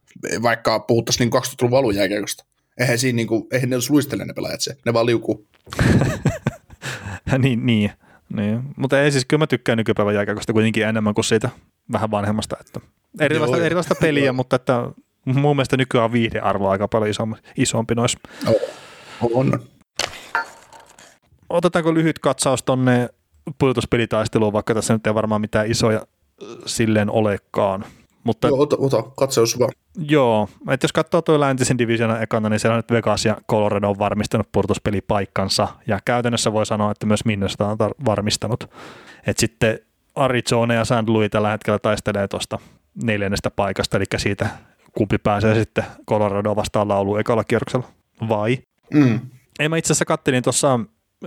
vaikka puhuttaisiin niin kaksikymmentäluvun alun jääkiekosta. Eihän siinä niin kuin, eihän ne olisi luistele ne pelaajat se, ne vaan liukuu. Niin, niin, niin, mutta ei siis, kyllä mä tykkään nykypäivän jääkiekosta kuitenkin enemmän kuin siitä vähän vanhemmasta, että erilaista, erilaista peliä, mutta että mun mielestä nykyään viihdearvo aika paljon isompi, isompi noissa. On. Otetaanko lyhyt katsaus tuonne pudotuspelitaisteluun, vaikka tässä nyt ei varmaan mitään isoja silleen olekaan. Mutta, joo, ota, ota katsaus vaan. Joo, että jos katsoo tuo läntisen divisioonan ekana, niin siellä on nyt Vegas ja Colorado on varmistanut pudotuspelipaikkansa, ja käytännössä voi sanoa, että myös Minnesota on tar- varmistanut. Että sitten Arizona ja Saint Louis tällä hetkellä taistelee tuosta neljännestä paikasta, eli siitä kumpi pääsee sitten Colorado vastaan lauluun ekalla kierroksella, vai? Mm. Ei, mä itse asiassa kattelin tuossa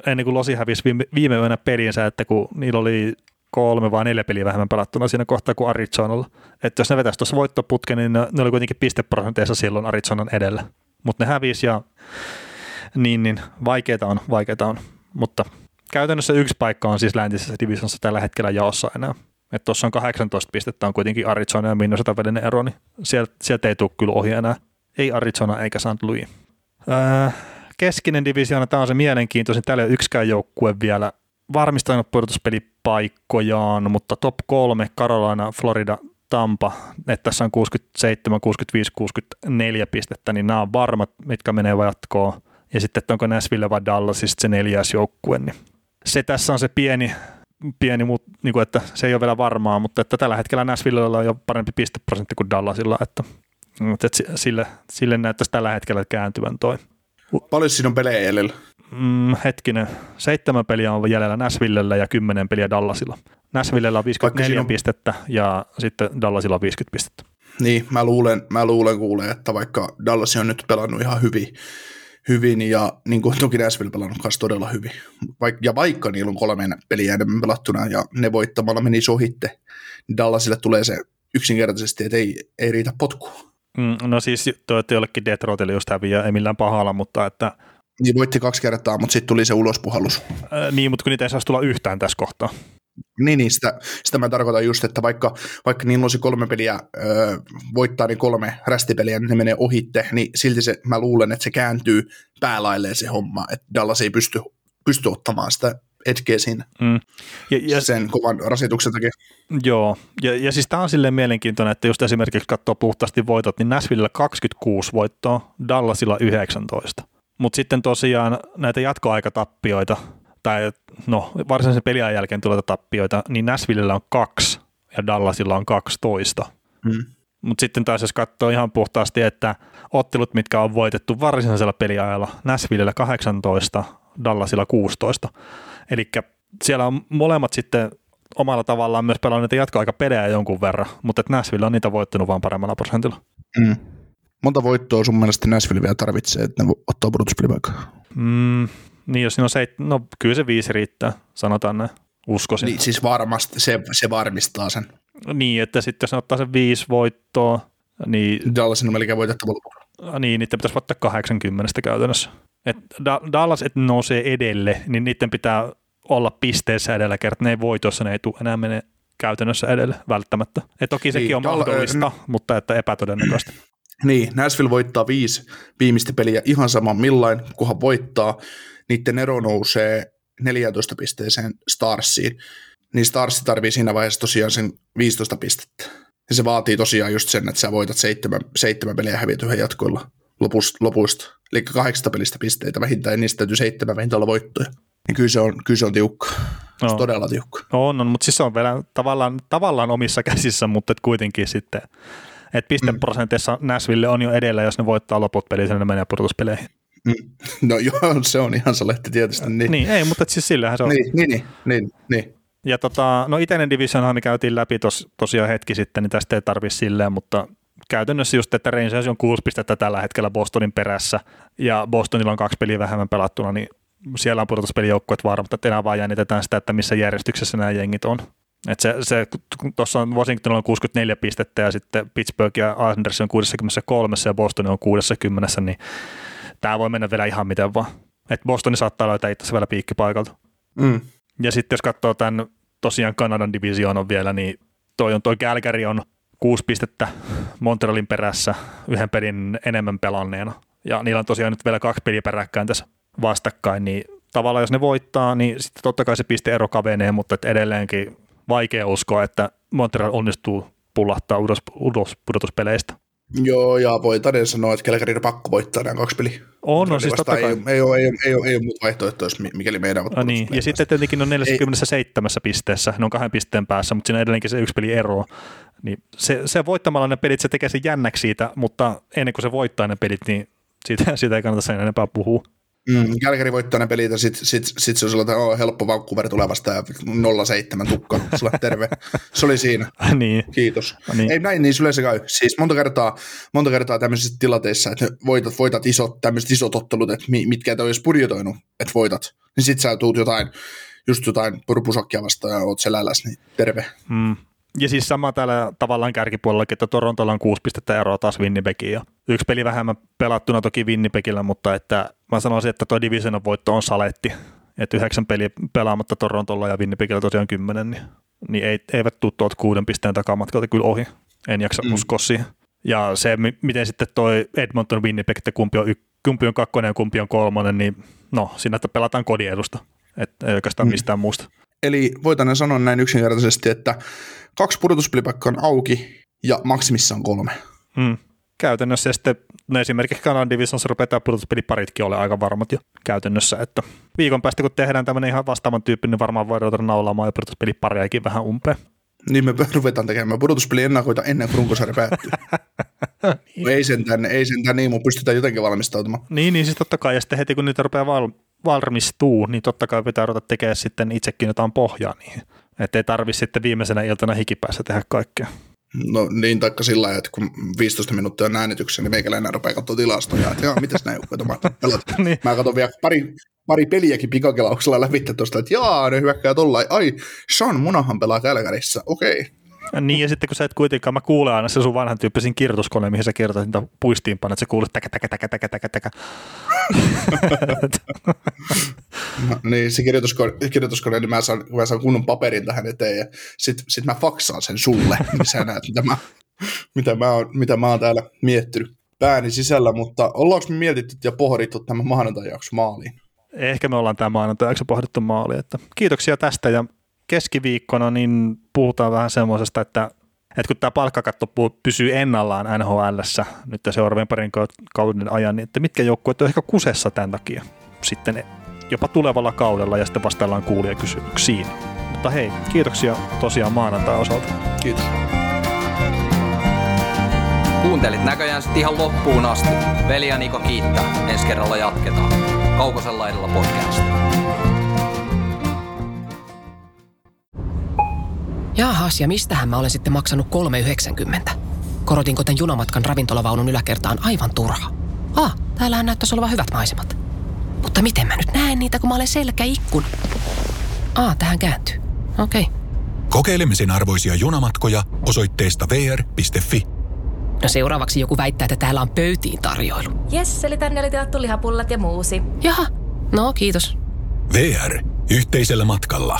ennen kuin Losi hävisi viime, viime yönä pelinsä, että kun niillä oli kolme vai neljä peliä vähemmän pelattuna siinä kohtaa kuin Arizonalla. Että jos ne vetäisi tuossa voittoputken, niin ne, ne oli kuitenkin pisteprosenteissa silloin Arizonan edellä. Mutta ne hävisi ja niin, niin vaikeita on, vaikeita on. Mutta käytännössä yksi paikka on siis läntisessä divisionassa tällä hetkellä jaossa enää. Että tuossa on kahdeksantoista pistettä, on kuitenkin Arizona ja Minnesota välinen ero, niin sieltä, sieltä ei tule kyllä ohi enää. Ei Arizona eikä Saint Louis. Öö, keskinen divisioona, tämä on se mielenkiintoisin. Täällä ei ole yksikään joukkue vielä varmistanut pudotuspelipaikkojaan, mutta top kolme, Carolina, Florida, Tampa, että tässä on kuusikymmentäseitsemän, kuusikymmentäviisi, kuusikymmentäneljä pistettä, niin nämä on varmat, mitkä menee jatkoon. Ja sitten, että onko Nashville vai Dallas se neljäs joukkue, niin se tässä on se pieni, pieni niin kuin, että se ei ole vielä varmaa, mutta että tällä hetkellä Nashvillella on jo parempi pisteprosentti kuin Dallasilla, että, että sille, sille näyttäisi tällä hetkellä kääntyvän toi. Paljon siinä on pelejä jäljellä? Mm, hetkinen, seitsemän peliä on jäljellä Nashvillellä ja kymmenen peliä Dallasilla. Nashvillellä on viisikymmentäneljä on pistettä ja sitten Dallasilla on viisikymmentä pistettä. Niin, mä luulen, mä luulen kuulee, että vaikka Dallas on nyt pelannut ihan hyvin, hyvin ja niin kuin toki Nashville pelannut kanssa todella hyvin. Vaik- ja vaikka niillä on kolme peliä enemmän pelattuna ja ne voittamalla meni sohitte, niin Dallasille tulee se yksinkertaisesti, että ei, ei riitä potkua. Mm, no siis toi, että jollekin Detroitille just häviää, ei millään pahalla, mutta että niin voitti kaksi kertaa, mutta sitten tuli se ulospuhallus. Äh, niin, mutta kun niitä ei saisi tulla yhtään tässä kohtaa. Niin, niin sitä, sitä mä tarkoitan just, että vaikka, vaikka niillä olisi kolme peliä, öö, voittaa niin kolme rästipeliä, niin ne menee ohitte, niin silti se, mä luulen, että se kääntyy päälailleen se homma, että Dallas ei pysty, pysty ottamaan sitä hetkeä siinä mm. ja, ja, sen kovan rasituksen takia. Joo, ja, ja siis tämä on silleen mielenkiintoinen, että just esimerkiksi katsoo puhtaasti voitot, niin Nashvillellä kaksikymmentäkuusi voittoa, Dallasilla yhdeksäntoista. Mutta sitten tosiaan näitä jatkoaikatappioita, tai no varsinaisen peliajan jälkeen tuleita tappioita, niin Nashvillellä on kaksi ja Dallasilla on kaksitoista. Mm. Mutta sitten taas jos katsoo ihan puhtaasti, että ottelut, mitkä on voitettu varsinaisella peliajalla, Nashvillellä kahdeksantoista, Dallasilla kuusitoista. Eli siellä on molemmat sitten omalla tavallaan myös pelannut niitä jatkoaikapelejä jonkun verran, mutta Nashville on niitä voittanut vaan paremmalla prosentilla. Mm. Monta voittoa sun mielestä Nashville vielä tarvitsee, että ne ottaa pudotuspelipaikkaa? Mm, niin jos siinä on seit... No kyllä se viisi riittää, sanotaan näin. Uskoisin. Niin siis varmasti, se, se varmistaa sen. Niin, että sitten jos ne ottaa sen viisi voittoa, niin Dallas on melkein voitettava lopuksi. Niin, niiden pitäisi ottaa kahdeksankymmentä käytännössä. Et Dallas, että nousee edelle, niin niiden pitää olla pisteessä edellä kertaa. Ne ei voitossa, ne ei tule enää mene käytännössä edelle välttämättä. Et toki sekin niin, on mahdollista, Dall- mutta että epätodennäköistä. Niin, Nashville voittaa viisi viimeistä peliä ihan saman millain, kunhan voittaa. Niiden ero nousee neljätoista pisteeseen Starsiin. Niin Starsi tarvii siinä vaiheessa tosiaan sen viisitoista pistettä. Ja se vaatii tosiaan just sen, että sä voitat seitsemän, seitsemän peliä hävityä jatkoilla lopuista. Eli kahdeksasta pelistä pisteitä vähintään, niistä täytyy seitsemän vähintään olla voittoja. Niin kyllä se on, kyllä se on tiukka. No. Se on todella tiukka. No, no, mutta siis se on vielä tavallaan, tavallaan omissa käsissä, mutta kuitenkin sitten että pisteprosenteissa mm. Nashville on jo edellä, jos ne voittaa loput peliä, niin ne menee pudotuspeleihin. Mm. No joo, se on ihan salehti tietysti. Niin, niin ei, mutta siis sillähän se on. Niin, niin, niin. niin. Ja tota, no itäinen divisionahan me käytiin läpi tos, tosiaan hetki sitten, niin tästä ei tarvitse silleen, mutta käytännössä just, että Rangers on kuusi pistettä tällä hetkellä Bostonin perässä, ja Bostonilla on kaksi peliä vähemmän pelattuna, niin siellä on pudotuspelijoukkueet varma, mutta enää vaan jännitetään sitä, että missä järjestyksessä nämä jengit on. Että se, se tuossa on Washington on kuusikymmentäneljä pistettä ja sitten Pittsburgh ja Islanders on kuusikymmentäkolme ja Boston on kuusikymmentä, niin tämä voi mennä vielä ihan miten vaan. Että Bostoni saattaa löytää itse vielä piikkipaikalta. Mm. Ja sitten jos katsoo tämän tosiaan Kanadan divisioonan vielä, niin toi on toi Calgary on kuusi pistettä Montrealin perässä yhden pelin enemmän pelanneena. Ja niillä on tosiaan nyt vielä kaksi peliä peräkkäin tässä vastakkain, niin tavallaan jos ne voittaa, niin sitten totta kai se pisteero kavenee, mutta et edelleenkin vaikea uskoa, että Montreal onnistuu pullahtaa ulos, ulos pudotuspeleistä. Joo, ja voi todella sanoa, että Calgary on pakko voittaa nämä kaksi peliä. On, no siis totta kai. Ei, ei, ole, ei, ole, ei, ole, ei ole muuta vaihtoehtoja, mikäli meidän on. Niin. Ja sitten tietenkin on neljäkymmentäseitsemän ei. pisteessä, ne on kahden pisteen päässä, mutta siinä edelleenkin se yksi peli eroo. Niin se, se voittamalla ne pelit, se tekee sen jännäksi siitä, mutta ennen kuin se voittaa ne pelit, niin siitä, siitä ei kannata sen enempää puhua. Mm, Calgary voittaa ne pelit ja sitten sit, sit se on sellainen, että oh, helppo Vancouver tulee vastaan ja nolla seitsemän tukka, sulle terve. Se oli siinä. Niin. Kiitos. Niin. Ei näin, niin se yleensä käy. Siis monta kertaa, monta kertaa tämmöisissä tilanteissa, että voitat, voitat isot, tämmöiset isot ottelut, että mitkä et ole edes budjetoinut, että voitat. Niin sitten sä tuut jotain, just jotain purpusokkia vastaan ja oot selälläs, niin terve. Mm. Ja siis sama täällä tavallaan kärkipuolellakin, että Torontolla on kuusi pistettä eroa taas Winnipegiin ja yksi peli vähemmän pelattuna toki Winnipegillä, mutta että mä sanoisin, että tuo divisionan voitto on saletti, että yhdeksän peliä pelaamatta Torontolla ja Winnipegillä tosiaan kymmenen, niin, niin ei, eivät tule tuolta kuuden pisteen takamatkalta kyllä ohi, en jaksa mm. uskoa siihen. Ja se, miten sitten toi Edmonton Winnipeg, että kumpi on, y- kumpi on kakkonen ja kumpi on kolmonen, niin no siinä, että pelataan kodin edusta, että ei oikeastaan mm. mistään muusta. Eli voitanen sanoa näin yksinkertaisesti, että kaksi pudotuspelipaikkaa on auki ja maksimissaan kolme. Hmm. Käytännössä sitten, no esimerkiksi Kanadan divisionissa rupeaa tämä pudotuspeliparitkin olemaan aika varmat jo käytännössä, että viikon päästä kun tehdään tämmöinen ihan vastaavan tyyppinen, niin varmaan voidaan ruveta naulaamaan ja pudotuspelipariakin vähän umpeen. Niin me ruvetaan tekemään pudotuspeliennakoita ennen kuin runkosarja päättyy. Niin. Ei sentään, ei sentään niin, mutta pystytään jotenkin valmistautumaan. Niin, niin siis totta kai, ja sitten heti kun niitä rupeaa val- valmistuu, niin totta kai pitää ruveta tekemään sitten itsekin jotain pohjaa niihin. Että ei tarvitse sitten viimeisenä iltana hikipäässä tehdä kaikkea. No niin, taikka sillä lailla, että kun viisitoista minuuttia on äänityksessä, niin meikällä enää rupeaa katsoa tilastoja, että joo, mitäs näin joukkoja niin. Mä katson vielä pari, pari peliäkin pikakelauksella lävittä tuosta, että jaa, ne hyökkää tollain, ai, Sean Monahan pelaa Kälkärissä, okei. Okay. Niin, ja sitten kun sä et kuitenkaan, mä kuulen aina se sun vanhan tyyppisen kirjoituskoneen, mihin sä kirjoitat niitä puistiinpanoja, että sä kuulet täkä, täkä, täkä, täkä, täkä, täkä. No, niin, se kirjoituskone, kirjoituskone niin mä saan, mä saan kunnon paperin tähän eteen, ja sit, sit mä faksaan sen sulle, niin sä näet, mitä mä, mitä mä, oon, mitä mä oon täällä miettinyt pääni sisällä, mutta ollaanko me mietitty ja pohdittu tämän maanantajaksi maaliin? Ehkä me ollaan tämä maanantajaksi pohdittu maaliin, että kiitoksia tästä, ja keskiviikkona niin puhutaan vähän semmoisesta, että, että kun tämä palkkakatto pysyy ennallaan N H L:ssä nyt seuraavien parin kauden ajan, niin että mitkä joukkueet on ehkä kusessa tämän takia sitten jopa tulevalla kaudella, ja sitten vastaillaan kuulijakysymyksiin. Mutta hei, kiitoksia tosiaan maanantain osalta. Kiitos. Kuuntelit näköjään sitten ihan loppuun asti. Veli ja Niko kiittää. Ensi kerralla jatketaan. Kaukosella edellä podcast. Jaahas, ja mistähän mä olen sitten maksanut kolme yhdeksänkymmentä? Korotinko tän junamatkan ravintolavaunun yläkertaan aivan turha? Ah, täällähän näyttäisi olevan hyvät maisemat. Mutta miten mä nyt näen niitä, kun mä olen selkäikkuna? Ah, tähän kääntyy. Okei. Okay. Kokeilemisen arvoisia junamatkoja osoitteesta v r piste f i. No seuraavaksi joku väittää, että täällä on pöytiin tarjoilu. Jes, eli tänne oli tilattu lihapullat ja muusi. Jaha, no kiitos. V R. Yhteisellä matkalla.